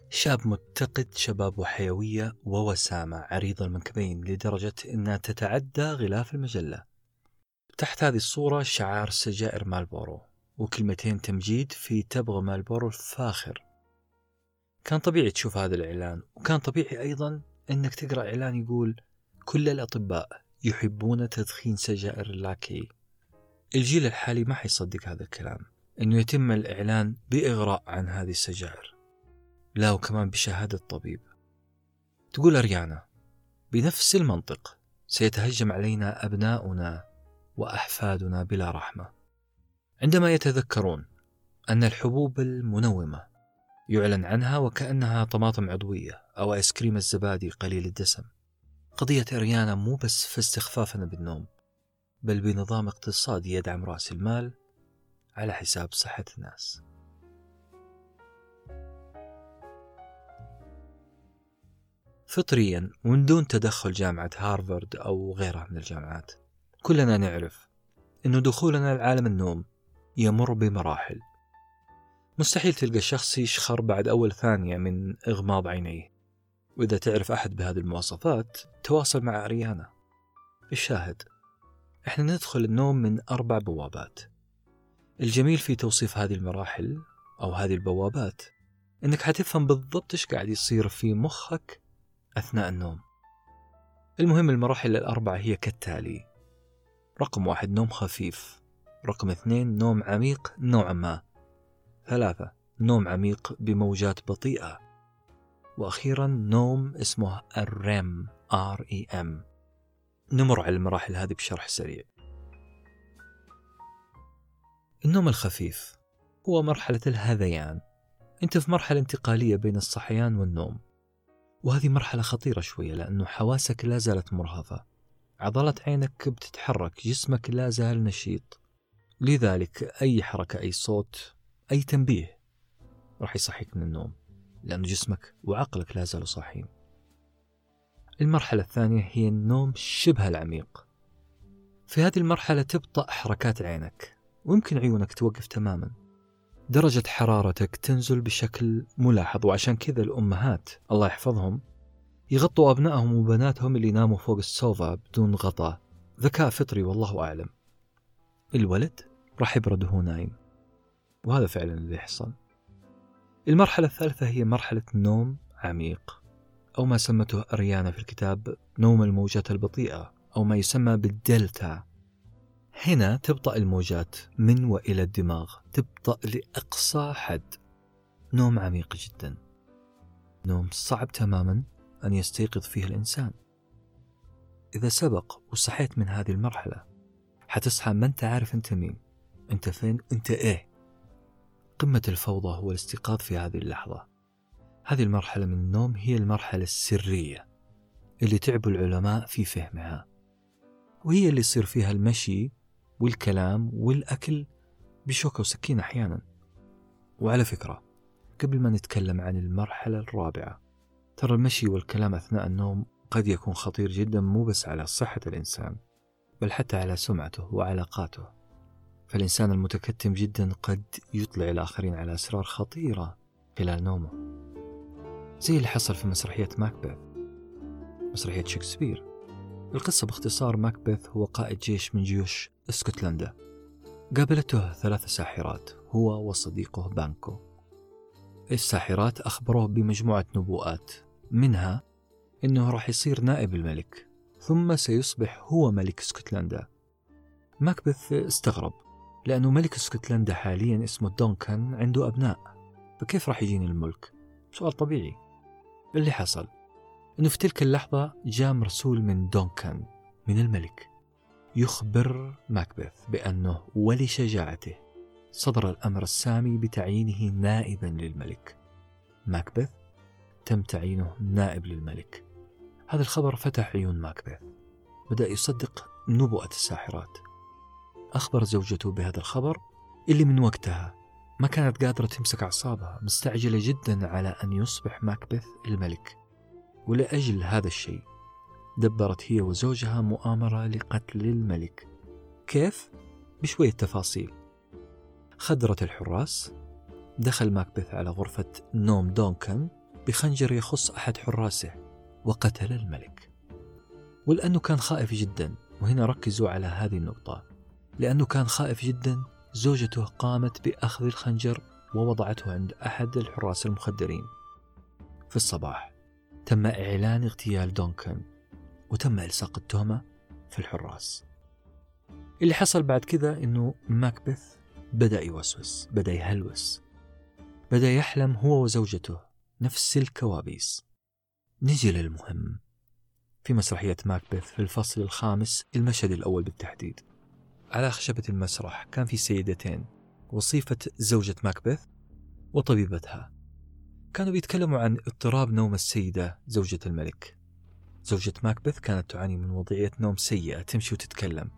شاب متقد شباب وحيوية ووسامة عريضة المنكبين لدرجة أنها تتعدى غلاف المجلة. تحت هذه الصورة شعار سجائر مالبورو وكلمتين تمجيد في تبغى مالبورو الفاخر. كان طبيعي تشوف هذا الإعلان، وكان طبيعي أيضا أنك تقرأ إعلان يقول كل الأطباء يحبون تدخين سجائر اللاكي. الجيل الحالي ما حيصدق هذا الكلام، أنه يتم الإعلان بإغراء عن هذه السجائر، لا وكمان بشهادة طبيب. تقول أريانا بنفس المنطق سيتهجم علينا أبناؤنا وأحفادنا بلا رحمة عندما يتذكرون أن الحبوب المنومة يعلن عنها وكأنها طماطم عضوية أو آيس كريم الزبادي قليل الدسم. قضية أريانا مو بس في استخفافنا بالنوم، بل بنظام اقتصادي يدعم رأس المال على حساب صحة الناس. فطريا ومن دون تدخل جامعة هارفارد أو غيرها من الجامعات، كلنا نعرف أن دخولنا لعالم النوم يمر بمراحل. مستحيل تلقى الشخص يشخر بعد أول ثانية من إغماض عينيه، وإذا تعرف أحد بهذه المواصفات تواصل مع أريانا. الشاهد، إحنا ندخل النوم من أربع بوابات. الجميل في توصيف هذه المراحل أو هذه البوابات أنك حتفهم بالضبط إيش قاعد يصير في مخك أثناء النوم. المهم المراحل الأربعة هي كالتالي: رقم واحد نوم خفيف، رقم اثنين نوم عميق نوعا ما، ثلاثة نوم عميق بموجات بطيئة، وأخيرا نوم اسمه الريم آر إي إم. نمر على المراحل هذه بشرح سريع. النوم الخفيف هو مرحلة الهذيان، أنت في مرحلة انتقالية بين الصحيان والنوم، وهذه مرحلة خطيرة شوية لأنه حواسك لا زالت مرهفة، عضلات عينك بتتحرك، جسمك لا زال نشيط، لذلك أي حركة، أي صوت، أي تنبيه راح يصحيك من النوم لأن جسمك وعقلك لا زالوا صاحيين. المرحلة الثانية هي النوم شبه العميق. في هذه المرحلة تبطأ حركات عينك ويمكن عيونك توقف تماما، درجة حرارتك تنزل بشكل ملاحظ، وعشان كذا الأمهات الله يحفظهم يغطوا أبنائهم وبناتهم اللي ناموا فوق السوفا بدون غطاء، ذكاء فطري والله أعلم. الولد راح يبرد وهو نايم، وهذا فعلا اللي يحصل. المرحلة الثالثة هي مرحلة نوم عميق، أو ما سمته أريانا في الكتاب نوم الموجات البطيئة، أو ما يسمى بالدلتا. هنا تبطأ الموجات من وإلى الدماغ، تبطأ لأقصى حد، نوم عميق جدا، نوم صعب تماما أن يستيقظ فيه الإنسان. إذا سبق وصحيت من هذه المرحلة حتصحى ما أنت عارف أنت مين، أنت فين، أنت إيه. قمة الفوضى هو الاستيقاظ في هذه اللحظة. هذه المرحلة من النوم هي المرحلة السرية اللي تعبوا العلماء في فهمها، وهي اللي يصير فيها المشي والكلام والأكل بشوكة وسكين أحيانا. وعلى فكرة، قبل ما نتكلم عن المرحلة الرابعة، ترى المشي والكلام أثناء النوم قد يكون خطير جدا، مو بس على صحة الإنسان بل حتى على سمعته وعلاقاته. فالإنسان المتكتم جدا قد يطلع الآخرين على أسرار خطيرة خلال نومه، زي اللي حصل في مسرحية ماكبث، مسرحية شكسبير. القصة باختصار، ماكبث هو قائد جيش من جيوش اسكتلندا، قابلته ثلاث ساحرات هو وصديقه بانكو. الساحرات أخبروه بمجموعة نبوءات، منها أنه راح يصير نائب الملك ثم سيصبح هو ملك اسكتلندا. ماكبث استغرب لأنه ملك اسكتلندا حاليا اسمه دونكان عنده أبناء، فكيف راح يجيني الملك؟ سؤال طبيعي. اللي حصل أنه في تلك اللحظة جاء مرسول من دونكان من الملك يخبر ماكبث بأنه ولشجاعته صدر الأمر السامي بتعيينه نائبا للملك. ماكبث تم تعيينه نائب للملك. هذا الخبر فتح عيون ماكبث، بدأ يصدق نبوءة الساحرات. أخبر زوجته بهذا الخبر اللي من وقتها ما كانت قادرة تمسك أعصابها، مستعجلة جدا على أن يصبح ماكبث الملك. ولأجل هذا الشيء دبرت هي وزوجها مؤامرة لقتل الملك. كيف؟ بشوية تفاصيل. خدرت الحراس، دخل ماكبث على غرفة نوم دونكان بخنجر يخص أحد حراسه وقتل الملك. ولأنه كان خائف جدا، وهنا ركزوا على هذه النقطة، لأنه كان خائف جدا زوجته قامت بأخذ الخنجر ووضعته عند أحد الحراس المخدرين. في الصباح تم إعلان اغتيال دونكان وتم إلصاق التهمة في الحراس. اللي حصل بعد كذا أنه ماكبث بدأ يوسوس، بدأ يهلوس، بدأ يحلم هو وزوجته نفس الكوابيس. نجي للمهم، في مسرحية ماكبث في الفصل الخامس، المشهد الأول بالتحديد. على خشبة المسرح كان في سيدتين، وصيفة زوجة ماكبث وطبيبتها، كانوا بيتكلموا عن اضطراب نوم السيدة زوجة الملك. زوجة ماكبث كانت تعاني من وضعية نوم سيئة، تمشي وتتكلم.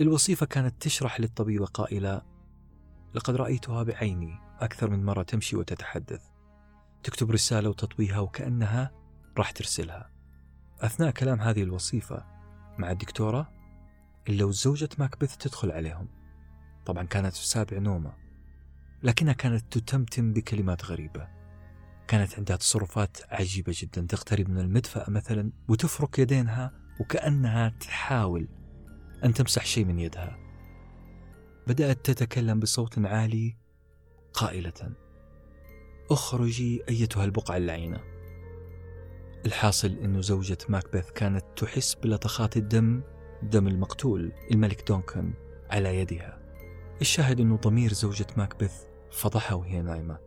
الوصيفة كانت تشرح للطبيبة قائلة: لقد رأيتها بعيني أكثر من مرة تمشي وتتحدث، تكتب رسالة وتطويها وكأنها راح ترسلها. أثناء كلام هذه الوصيفة مع الدكتورة، إلا وزوجة ماكبث تدخل عليهم. طبعا كانت في سابع نومة، لكنها كانت تتمتم بكلمات غريبة، كانت عندها تصرفات عجيبة جدا، تقترب من المدفأة مثلا وتفرك يدينها وكأنها تحاول أن تمسح شيء من يدها. بدأت تتكلم بصوت عالي قائلة: اخرجي أيتها البقعة اللعينة. الحاصل أن زوجة ماكبث كانت تحس بلطخات الدم، دم المقتول الملك دونكن، على يدها. الشاهد أنه ضمير زوجة ماكبث فضحها وهي نايمة،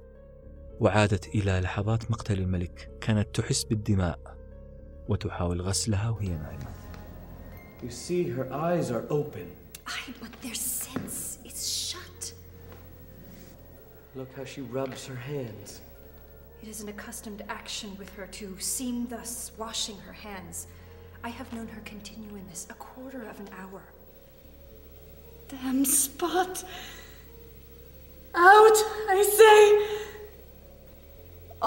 وعادت إلى لحظات مقتل الملك، كانت تحس بالدماء وتحاول غسلها وهي نايمة. You see her eyes are open. I, but their sense is shut. Look how she rubs her hands. It is an accustomed action with her to seem thus, washing her hands. I have known her continue in this a quarter of an hour. Damn spot! Out, I say!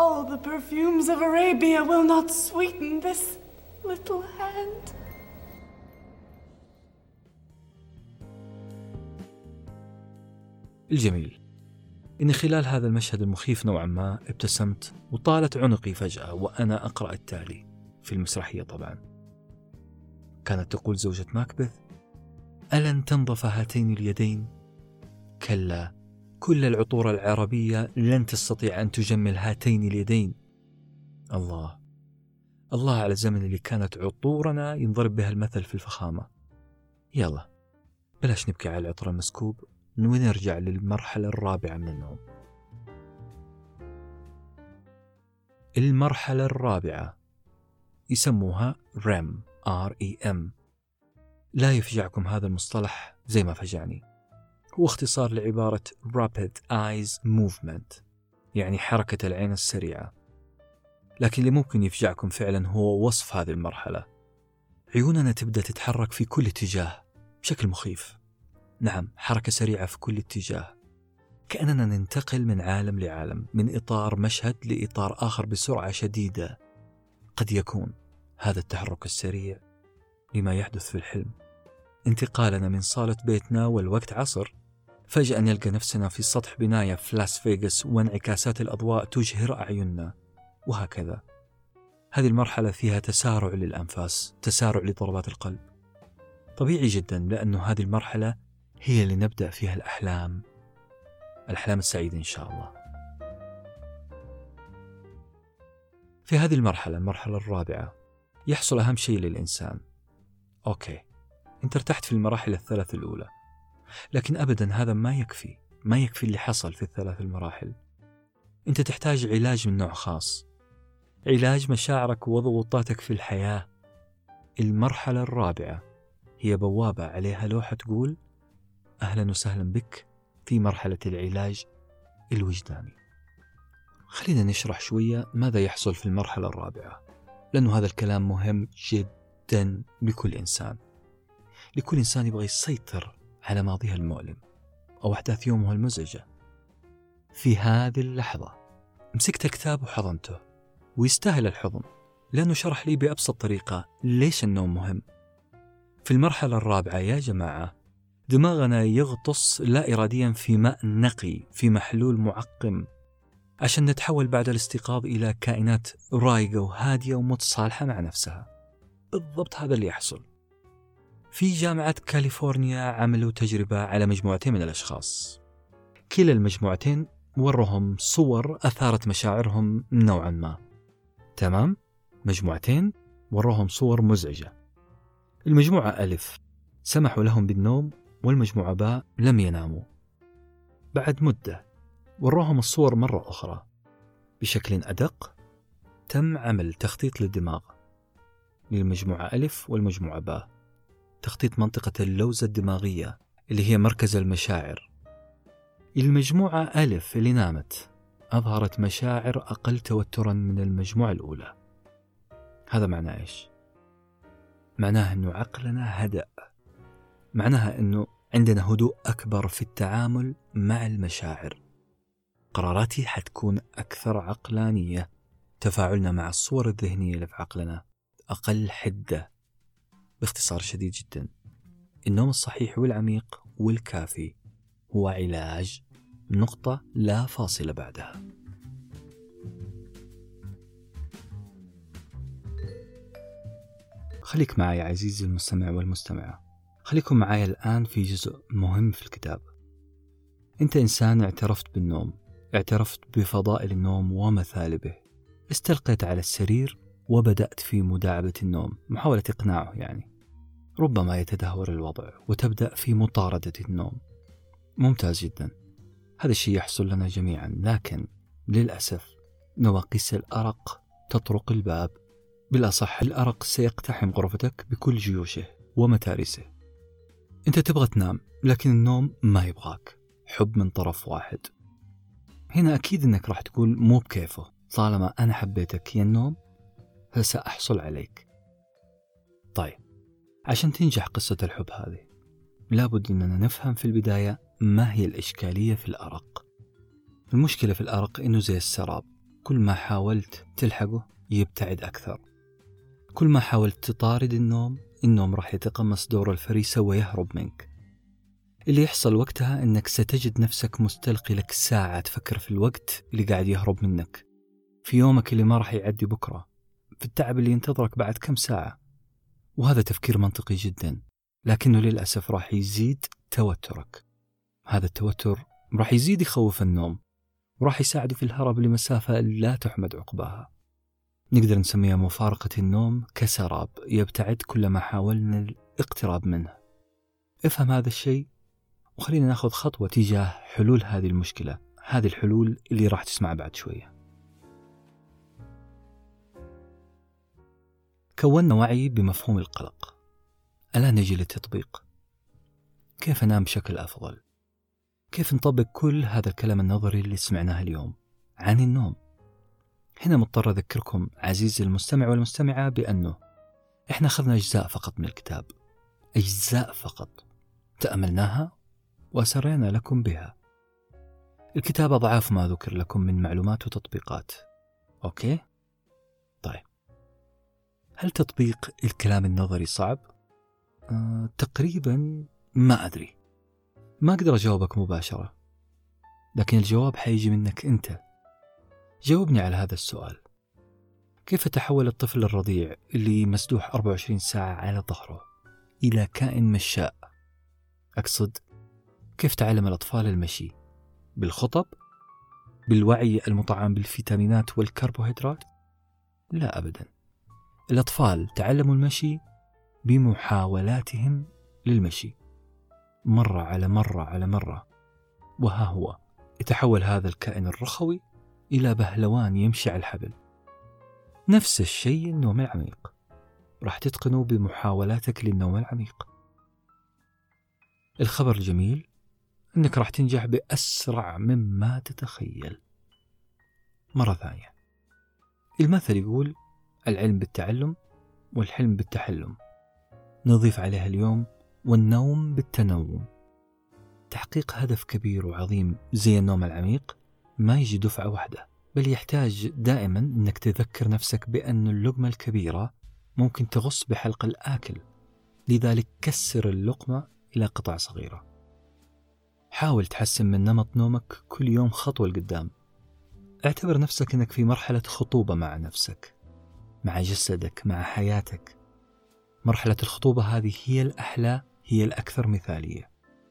All the perfumes of Arabia will not sweeten this little hand. الجميل إن خلال هذا المشهد المخيف نوعا ما ابتسمت، وطالت عنقي فجأة وأنا أقرأ التالي في المسرحية. طبعا كانت تقول زوجة ماكبث: ألن تنظف هاتين اليدين؟ كلا، كل العطور العربية لن تستطيع أن تجمل هاتين اليدين. الله الله على الزمن اللي كانت عطورنا ينضرب بها المثل في الفخامة. يلا بلاش نبكي على العطر المسكوب، ونرجع للمرحلة الرابعة من النوم. المرحلة الرابعة يسموها ريم آر إي إم. لا يفجعكم هذا المصطلح زي ما فجعني، هو اختصار لعبارة Rapid Eyes Movement، يعني حركة العين السريعة. لكن اللي ممكن يفجعكم فعلا هو وصف هذه المرحلة. عيوننا تبدأ تتحرك في كل اتجاه بشكل مخيف. نعم، حركة سريعة في كل اتجاه، كأننا ننتقل من عالم لعالم، من إطار مشهد لإطار آخر بسرعة شديدة. قد يكون هذا التحرك السريع لما يحدث في الحلم، انتقالنا من صالة بيتنا والوقت عصر، فجأة نلقى نفسنا في سطح بناية في لاس فيغاس وانعكاسات الأضواء تجهر أعيننا، وهكذا. هذه المرحلة فيها تسارع للأنفاس، تسارع لضربات القلب، طبيعي جدا، لأنه هذه المرحلة هي اللي نبدأ فيها الأحلام، الأحلام السعيدة إن شاء الله. في هذه المرحلة، المرحلة الرابعة، يحصل أهم شيء للإنسان. أوكي، أنت ارتحت في المراحل الثلاث الأولى، لكن أبدا هذا ما يكفي، ما يكفي اللي حصل في الثلاث المراحل. أنت تحتاج علاج من نوع خاص، علاج مشاعرك وضغوطاتك في الحياة. المرحلة الرابعة هي بوابة عليها لوحة تقول: أهلا وسهلا بك في مرحلة العلاج الوجداني. خلينا نشرح شوية ماذا يحصل في المرحلة الرابعة، لأنه هذا الكلام مهم جدا لكل إنسان، لكل إنسان يبغى يسيطر على ماضيها المؤلم أو أحداث يومه المزعجة. في هذه اللحظة مسكت كتاب وحضنته، ويستاهل الحضن لأنه شرح لي بأبسط طريقة ليش النوم مهم. في المرحلة الرابعة يا جماعة، دماغنا يغطس لا إراديا في ماء نقي، في محلول معقم، عشان نتحول بعد الاستيقاظ إلى كائنات رايقة وهادية ومتصالحة مع نفسها. بالضبط هذا اللي يحصل. في جامعة كاليفورنيا عملوا تجربة على مجموعتين من الأشخاص، كلا المجموعتين وروهم صور أثارت مشاعرهم نوعا ما، تمام؟ مجموعتين وروهم صور مزعجة. المجموعة ألف سمحوا لهم بالنوم، والمجموعة باء لم يناموا. بعد مدة وروهم الصور مرة أخرى بشكل أدق. تم عمل تخطيط للدماغ، للمجموعة ألف والمجموعة باء. تخطيط منطقة اللوزة الدماغية اللي هي مركز المشاعر. المجموعة ألف اللي نامت أظهرت مشاعر أقل توتراً من المجموعة الأولى. هذا معناه إيش؟ معناه أنه عقلنا هدأ، معناها أنه عندنا هدوء أكبر في التعامل مع المشاعر، قراراتي حتكون أكثر عقلانية، تفاعلنا مع الصور الذهنية اللي في عقلنا أقل حدة. باختصار شديد جدا، النوم الصحيح والعميق والكافي هو علاج، نقطة لا فاصلة بعدها. خليك معي عزيزي المستمع والمستمعة، خليكم معي الآن في جزء مهم في الكتاب. أنت إنسان اعترفت بالنوم، اعترفت بفضائل النوم ومثالبه، استلقيت على السرير وبدأت في مداعبة النوم، محاولة إقناعه يعني. ربما يتدهور الوضع وتبدأ في مطاردة النوم. ممتاز جدا، هذا الشيء يحصل لنا جميعا، لكن للأسف نواقيس الأرق تطرق الباب. بالأصح الأرق سيقتحم غرفتك بكل جيوشه ومتارسه. أنت تبغى تنام لكن النوم ما يبغاك، حب من طرف واحد. هنا أكيد أنك راح تقول مو بكيفه، طالما أنا حبيتك يا النوم فسأحصل عليك. طيب، عشان تنجح قصة الحب هذه لابد أننا نفهم في البداية ما هي الإشكالية في الأرق. المشكلة في الأرق إنه زي السراب، كل ما حاولت تلحقه يبتعد أكثر، كل ما حاولت تطارد النوم النوم راح يتقمص دور الفريسة ويهرب منك. اللي يحصل وقتها أنك ستجد نفسك مستلقي لك ساعة تفكر في الوقت اللي قاعد يهرب منك، في يومك اللي ما راح يعدي بكرة، في التعب اللي ينتظرك بعد كم ساعة. وهذا تفكير منطقي جدا، لكنه للأسف راح يزيد توترك. هذا التوتر راح يزيد يخوف النوم وراح يساعده في الهرب لمسافة لا تحمد عقباها. نقدر نسميها مفارقة النوم كسراب يبتعد كلما حاولنا الاقتراب منه. افهم هذا الشيء وخلينا ناخذ خطوة تجاه حلول هذه المشكلة، هذه الحلول اللي راح تسمع بعد شوية. كوننا وعي بمفهوم القلق، الآن نجي للتطبيق. كيف أنام بشكل أفضل؟ كيف نطبق كل هذا الكلام النظري اللي سمعناه اليوم عن النوم؟ هنا مضطر أذكركم عزيزي المستمع والمستمعة بأنه إحنا أخذنا أجزاء فقط من الكتاب، أجزاء فقط تأملناها وسرينا لكم بها. الكتاب أضعاف ما ذكر لكم من معلومات وتطبيقات. أوكي؟ طيب، هل تطبيق الكلام النظري صعب؟ أه، تقريبا ما أدري، ما أقدر أجاوبك مباشرة، لكن الجواب حيجي منك أنت. جاوبني على هذا السؤال، كيف تحول الطفل الرضيع اللي مسدوح أربعة وعشرين ساعة على ظهره إلى كائن مشاء؟ أقصد كيف تعلم الأطفال المشي؟ بالخطب؟ بالوعي المطعم بالفيتامينات والكربوهيدرات؟ لا أبدا، الأطفال تعلموا المشي بمحاولاتهم للمشي مرة على مرة على مرة، وها هو يتحول هذا الكائن الرخوي إلى بهلوان يمشي على الحبل. نفس الشيء النوم العميق، راح تتقنه بمحاولاتك للنوم العميق. الخبر الجميل أنك راح تنجح بأسرع مما تتخيل. مرة ثانية، المثل يقول العلم بالتعلم والحلم بالتحلم، نضيف عليها اليوم والنوم بالتنوم. تحقيق هدف كبير وعظيم زي النوم العميق ما يجي دفعة واحدة، بل يحتاج دائما أنك تذكر نفسك بأن اللقمة الكبيرة ممكن تغص بحلق الآكل، لذلك كسر اللقمة إلى قطع صغيرة. حاول تحسن من نمط نومك كل يوم خطوة لقدام. اعتبر نفسك أنك في مرحلة خطوبة مع نفسك، مع جسدك، مع حياتك. مرحلة الخطوبة هذه هي الأحلى، هي الأكثر مثالية،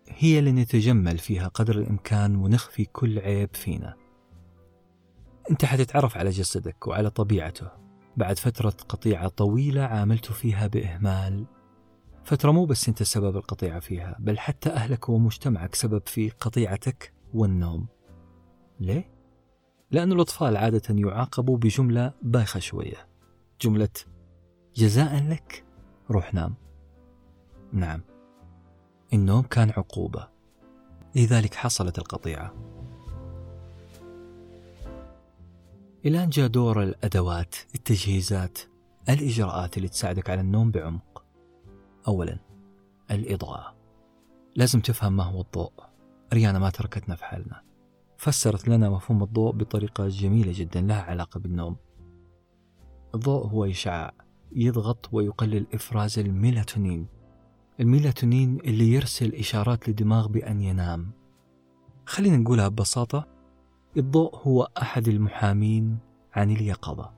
هي اللي نتجمل فيها قدر الإمكان ونخفي كل عيب فينا. أنت حتتعرف على جسدك وعلى طبيعته بعد فترة قطيعة طويلة عاملته فيها بإهمال، فترة مو بس أنت سبب القطيعة فيها، بل حتى أهلك ومجتمعك سبب في قطيعتك والنوم. ليه؟ لأن الأطفال عادة يعاقبوا بجملة بايخة شوية، جملة جزاء لك روح نام. نعم، النوم كان عقوبة، لذلك حصلت القطيعة. الآن جاء دور الأدوات، التجهيزات، الإجراءات اللي تساعدك على النوم بعمق. أولا، الإضاءة. لازم تفهم ما هو الضوء. أريانا ما تركتنا في حالنا، فسرت لنا مفهوم الضوء بطريقة جميلة جدا لها علاقة بالنوم. الضوء هو إشعاع يضغط ويقلل إفراز الميلاتونين، الميلاتونين اللي يرسل إشارات للدماغ بأن ينام. خلينا نقولها ببساطة، الضوء هو أحد المحامين عن اليقظة.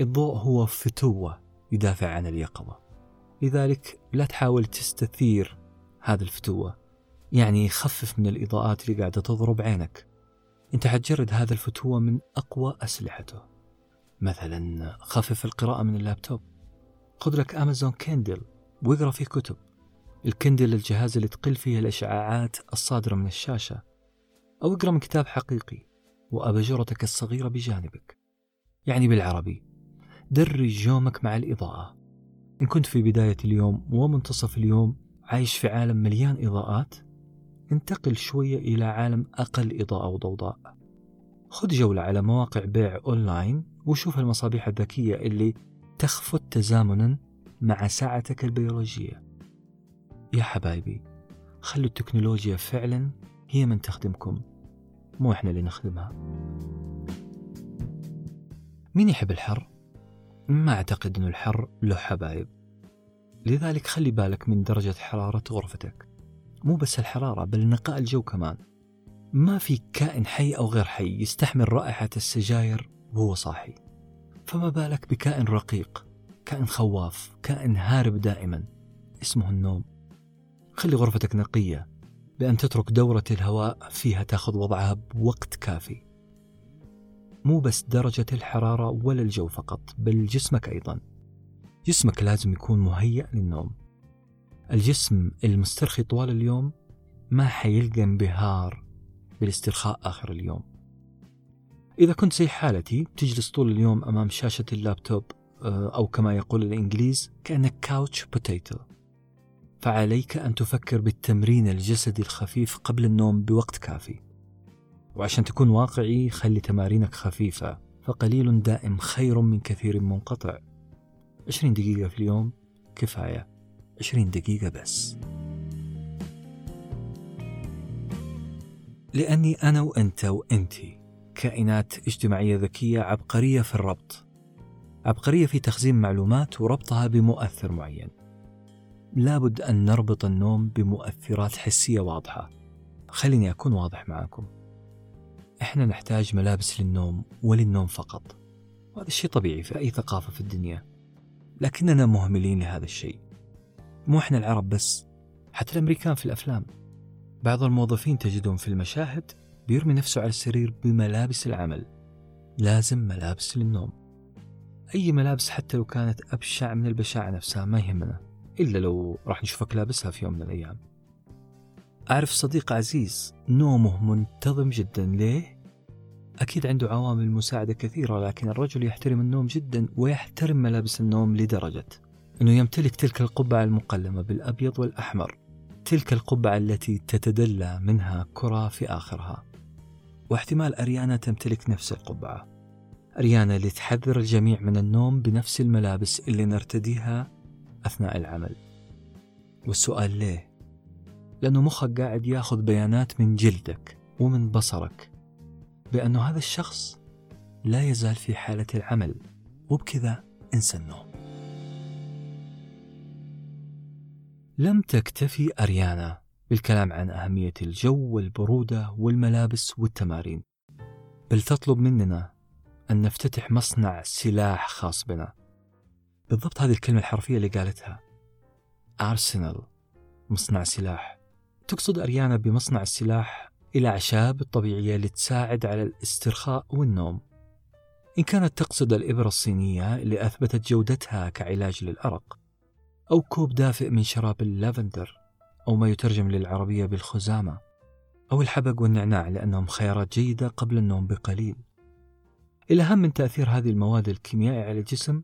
الضوء هو فتوة يدافع عن اليقظة، لذلك لا تحاول تستثير هذا الفتوة. يعني خفف من الإضاءات اللي قاعدة تضرب عينك، انت حتجرد هذا الفتوة من أقوى أسلحته. مثلا خفف القراءة من اللابتوب، خذ لك أمازون كيندل واقرأ فيه كتب. الكيندل الجهاز اللي تقل فيه الإشعاعات الصادرة من الشاشة، أو اقرأ من كتاب حقيقي وأباجرتك الصغيرة بجانبك. يعني بالعربي، درج يومك مع الإضاءة. إن كنت في بداية اليوم ومنتصف اليوم عايش في عالم مليان إضاءات، انتقل شوية إلى عالم أقل إضاءة وضوضاء. خذ جولة على مواقع بيع أونلاين وشوف المصابيح الذكية اللي تخفت تزامنا مع ساعتك البيولوجية. يا حبايبي، خلوا التكنولوجيا فعلا هي من تخدمكم، مو إحنا اللي نخدمها. مين يحب الحر؟ ما أعتقد أن الحر له حبايب، لذلك خلي بالك من درجة حرارة غرفتك. مو بس الحرارة، بل نقاء الجو كمان. ما في كائن حي أو غير حي يستحمل رائحة السجاير وهو صاحي، فما بالك بكائن رقيق، كائن خواف، كائن هارب دائما، اسمه النوم. خلي غرفتك نقية بأن تترك دورة الهواء فيها تأخذ وضعها بوقت كافي. مو بس درجة الحرارة ولا الجو فقط، بل جسمك أيضا. جسمك لازم يكون مهيئ للنوم. الجسم المسترخي طوال اليوم ما حيلقى انبهار بالاسترخاء آخر اليوم. إذا كنت زي حالتي تجلس طول اليوم أمام شاشة اللابتوب، أو كما يقول الإنجليز كأنك كاوتش بوتيتو، فعليك أن تفكر بالتمرين الجسدي الخفيف قبل النوم بوقت كافي. وعشان تكون واقعي، خلي تمارينك خفيفة، فقليل دائم خير من كثير منقطع. عشرين دقيقة في اليوم كفاية، عشرين دقيقة بس. لأني أنا وأنت وأنتي كائنات اجتماعية ذكية عبقرية في الربط، عبقرية في تخزين معلومات وربطها بمؤثر معين. لابد أن نربط النوم بمؤثرات حسية واضحة. خليني أكون واضح معاكم، إحنا نحتاج ملابس للنوم وللنوم فقط، وهذا الشيء طبيعي في أي ثقافة في الدنيا، لكننا مهملين لهذا الشيء. مو إحنا العرب بس، حتى الأمريكان في الأفلام. بعض الموظفين تجدهم في المشاهد بيرمي نفسه على السرير بملابس العمل. لازم ملابس للنوم. أي ملابس حتى لو كانت أبشع من البشاعة نفسها ما يهمنا، إلا لو راح نشوفك لابسها في يوم من الأيام. أعرف صديق عزيز نومه منتظم جدا. ليه؟ أكيد عنده عوامل مساعدة كثيرة، لكن الرجل يحترم النوم جدا ويحترم ملابس النوم لدرجة أنه يمتلك تلك القبعة المقلمة بالأبيض والأحمر، تلك القبعة التي تتدلى منها كرة في آخرها. واحتمال أريانا تمتلك نفس القبعة. أريانا اللي تحذر الجميع من النوم بنفس الملابس اللي نرتديها أثناء العمل. والسؤال ليه؟ لأنه مخك قاعد ياخذ بيانات من جلدك ومن بصرك بأنه هذا الشخص لا يزال في حالة العمل، وبكذا انسى النوم. لم تكتفي أريانا بالكلام عن أهمية الجو والبرودة والملابس والتمارين، بل تطلب مننا أن نفتتح مصنع سلاح خاص بنا. بالضبط هذه الكلمة الحرفية اللي قالتها، أرسنال، مصنع سلاح. تقصد أريانا بمصنع السلاح الأعشاب الطبيعية اللي تساعد على الاسترخاء والنوم. إن كانت تقصد الإبرة الصينية اللي أثبتت جودتها كعلاج للأرق، أو كوب دافئ من شراب اللافندر، أو ما يترجم للعربية بالخزامة، أو الحبق والنعناع، لأنهم خيارات جيدة قبل النوم بقليل. الأهم من تأثير هذه المواد الكيميائية على الجسم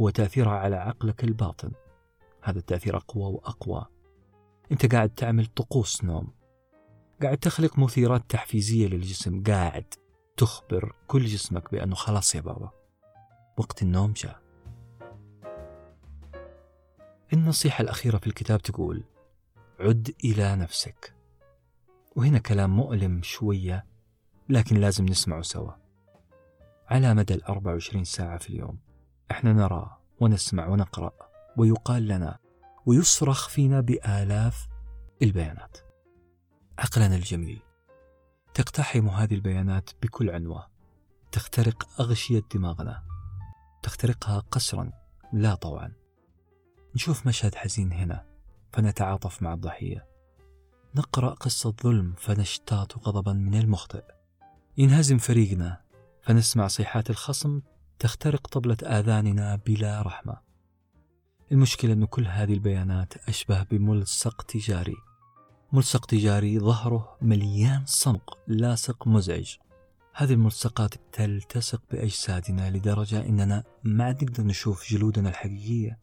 هو تأثيرها على عقلك الباطن. هذا التأثير أقوى وأقوى. أنت قاعد تعمل طقوس نوم، قاعد تخلق مثيرات تحفيزية للجسم، قاعد تخبر كل جسمك بأنه خلاص يا بابا وقت النوم جاء. النصيحة الأخيرة في الكتاب تقول عد إلى نفسك، وهنا كلام مؤلم شوية لكن لازم نسمعه سوا. على مدى الأربع وعشرين ساعة في اليوم احنا نرى ونسمع ونقرأ ويقال لنا ويصرخ فينا بآلاف البيانات. عقلنا الجميل تقتحم هذه البيانات بكل عنوة، تخترق أغشية دماغنا، تخترقها قسرا لا طوعا. نشوف مشهد حزين هنا فنتعاطف مع الضحية، نقرأ قصة ظلم فنشتاط غضبا من المخطئ، ينهزم فريقنا فنسمع صيحات الخصم تخترق طبلة آذاننا بلا رحمة. المشكلة أن كل هذه البيانات أشبه بملصق تجاري، ملصق تجاري ظهره مليان صمغ لاصق مزعج. هذه الملصقات تلتصق بأجسادنا لدرجة أننا ما نقدر نشوف جلودنا الحقيقية.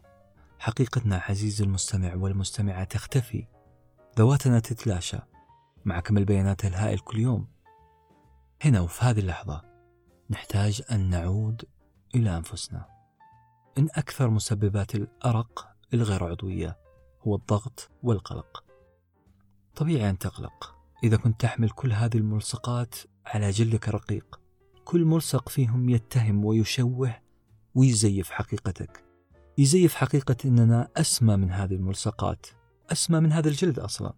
حقيقتنا عزيز المستمع والمستمعة تختفي، ذواتنا تتلاشى مع كم البيانات الهائل كل يوم. هنا وفي هذه اللحظة نحتاج أن نعود إلى أنفسنا. إن أكثر مسببات الأرق الغير عضوية هو الضغط والقلق. طبيعي أن تقلق إذا كنت تحمل كل هذه الملصقات على جلدك الرقيق، كل ملصق فيهم يتهم ويشوه ويزيف حقيقتك، يزيف حقيقة أننا أسمى من هذه الملصقات، أسمى من هذا الجلد أصلا.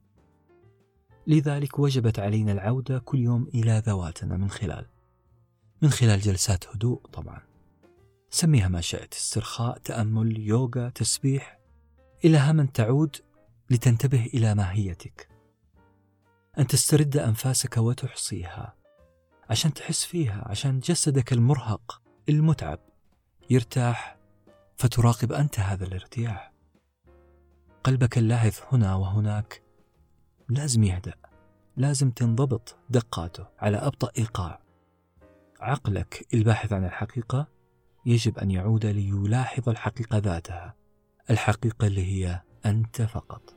لذلك وجبت علينا العودة كل يوم إلى ذواتنا من خلال من خلال جلسات هدوء. طبعا سميها ما شئت، استرخاء، تأمل، يوغا، تسبيح، إلى أن تعود لتنتبه إلى ماهيتك، أن تسترد أنفاسك وتحصيها عشان تحس فيها، عشان جسدك المرهق المتعب يرتاح فتراقب أنت هذا الارتياح. قلبك اللاهث هنا وهناك لازم يهدأ، لازم تنضبط دقاته على أبطأ إيقاع. عقلك الباحث عن الحقيقة يجب أن يعود ليلاحظ الحقيقة ذاتها، الحقيقة اللي هي أنت فقط.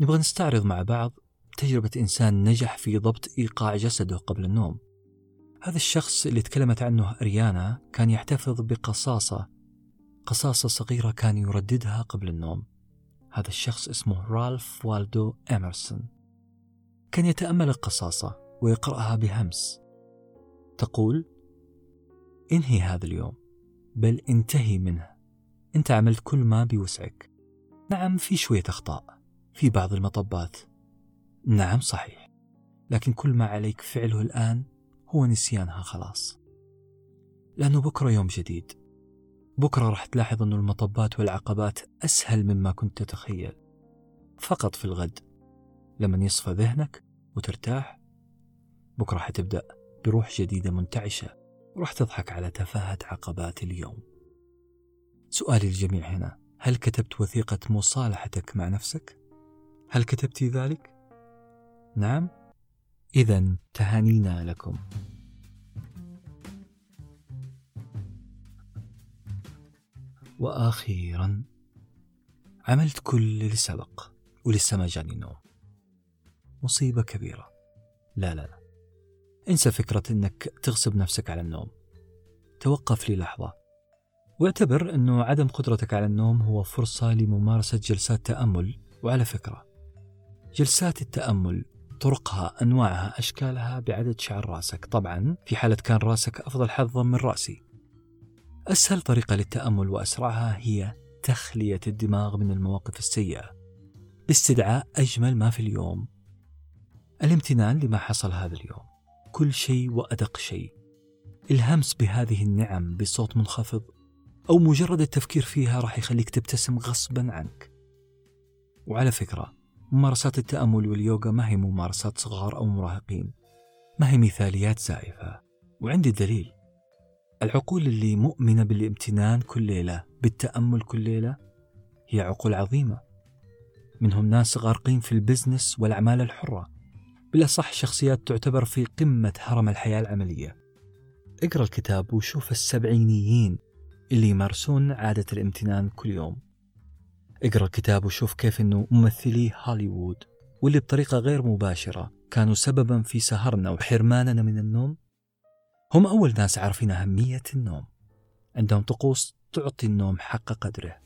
نبغى نستعرض مع بعض تجربة إنسان نجح في ضبط إيقاع جسده قبل النوم. هذا الشخص اللي تكلمت عنه أريانا كان يحتفظ بقصاصة قصاصة صغيرة كان يرددها قبل النوم. هذا الشخص اسمه رالف والدو إمرسون. كان يتأمل القصاصة ويقرأها بهمس. تقول انهي هذا اليوم، بل انتهي منه. أنت عملت كل ما بوسعك. نعم في شوية أخطاء في بعض المطبات، نعم صحيح، لكن كل ما عليك فعله الآن هو نسيانها خلاص، لأنه بكرة يوم جديد. بكرة راح تلاحظ أن المطبات والعقبات أسهل مما كنت تتخيل. فقط في الغد لما يصفى ذهنك وترتاح، بكرة حتبدأ بروح جديدة منتعشة، وراح تضحك على تفاهة عقبات اليوم. سؤالي للجميع هنا، هل كتبت وثيقة مصالحتك مع نفسك؟ هل كتبتي ذلك؟ نعم؟ إذن تهانينا لكم. وأخيرا عملت كل اللي سبق ولسه ما جاني نوم. مصيبة كبيرة. لا لا لا، انسى فكرة انك تغصب نفسك على النوم. توقف للحظة واعتبر أنه عدم قدرتك على النوم هو فرصة لممارسة جلسات تأمل. وعلى فكرة جلسات التأمل طرقها، أنواعها، أشكالها بعدد شعر رأسك، طبعا في حالة كان رأسك أفضل حظا من رأسي. أسهل طريقة للتأمل وأسرعها هي تخلية الدماغ من المواقف السيئة باستدعاء أجمل ما في اليوم، الامتنان لما حصل هذا اليوم، كل شيء وأدق شيء، الهمس بهذه النعم بصوت منخفض أو مجرد التفكير فيها راح يخليك تبتسم غصبا عنك. وعلى فكرة ممارسات التأمل واليوغا ما هي ممارسات صغار أو مراهقين، ما هي مثاليات زائفة، وعندي دليل. العقول اللي مؤمنة بالامتنان كل ليلة، بالتأمل كل ليلة، هي عقول عظيمة. منهم ناس غارقين في البزنس والأعمال الحرة، بالأصح شخصيات تعتبر في قمة هرم الحياة العملية، اقرأ الكتاب وشوف السبعينيين اللي يمارسون عادة الامتنان كل يوم. اقرأ الكتاب وشوف كيف انه ممثلي هوليوود واللي بطريقة غير مباشرة كانوا سببا في سهرنا وحرماننا من النوم هم أول ناس عارفين أهمية النوم. عندهم طقوس تعطي النوم حق قدره.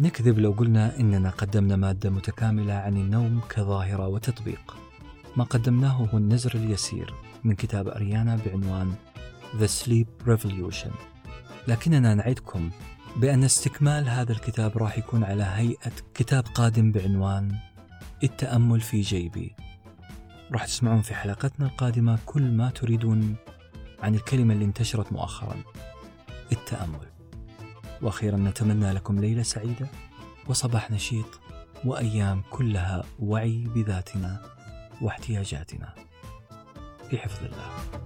نكذب لو قلنا إننا قدمنا مادة متكاملة عن النوم كظاهرة وتطبيق. ما قدمناه هو النزر اليسير من كتاب أريانا بعنوان The Sleep Revolution، لكننا نعدكم بأن استكمال هذا الكتاب راح يكون على هيئة كتاب قادم بعنوان التأمل في جيبي. راح تسمعون في حلقتنا القادمة كل ما تريدون عن الكلمة اللي انتشرت مؤخرا، التأمل. وأخيرا نتمنى لكم ليلة سعيدة وصباح نشيط وأيام كلها وعي بذاتنا واحتياجاتنا. في حفظ الله.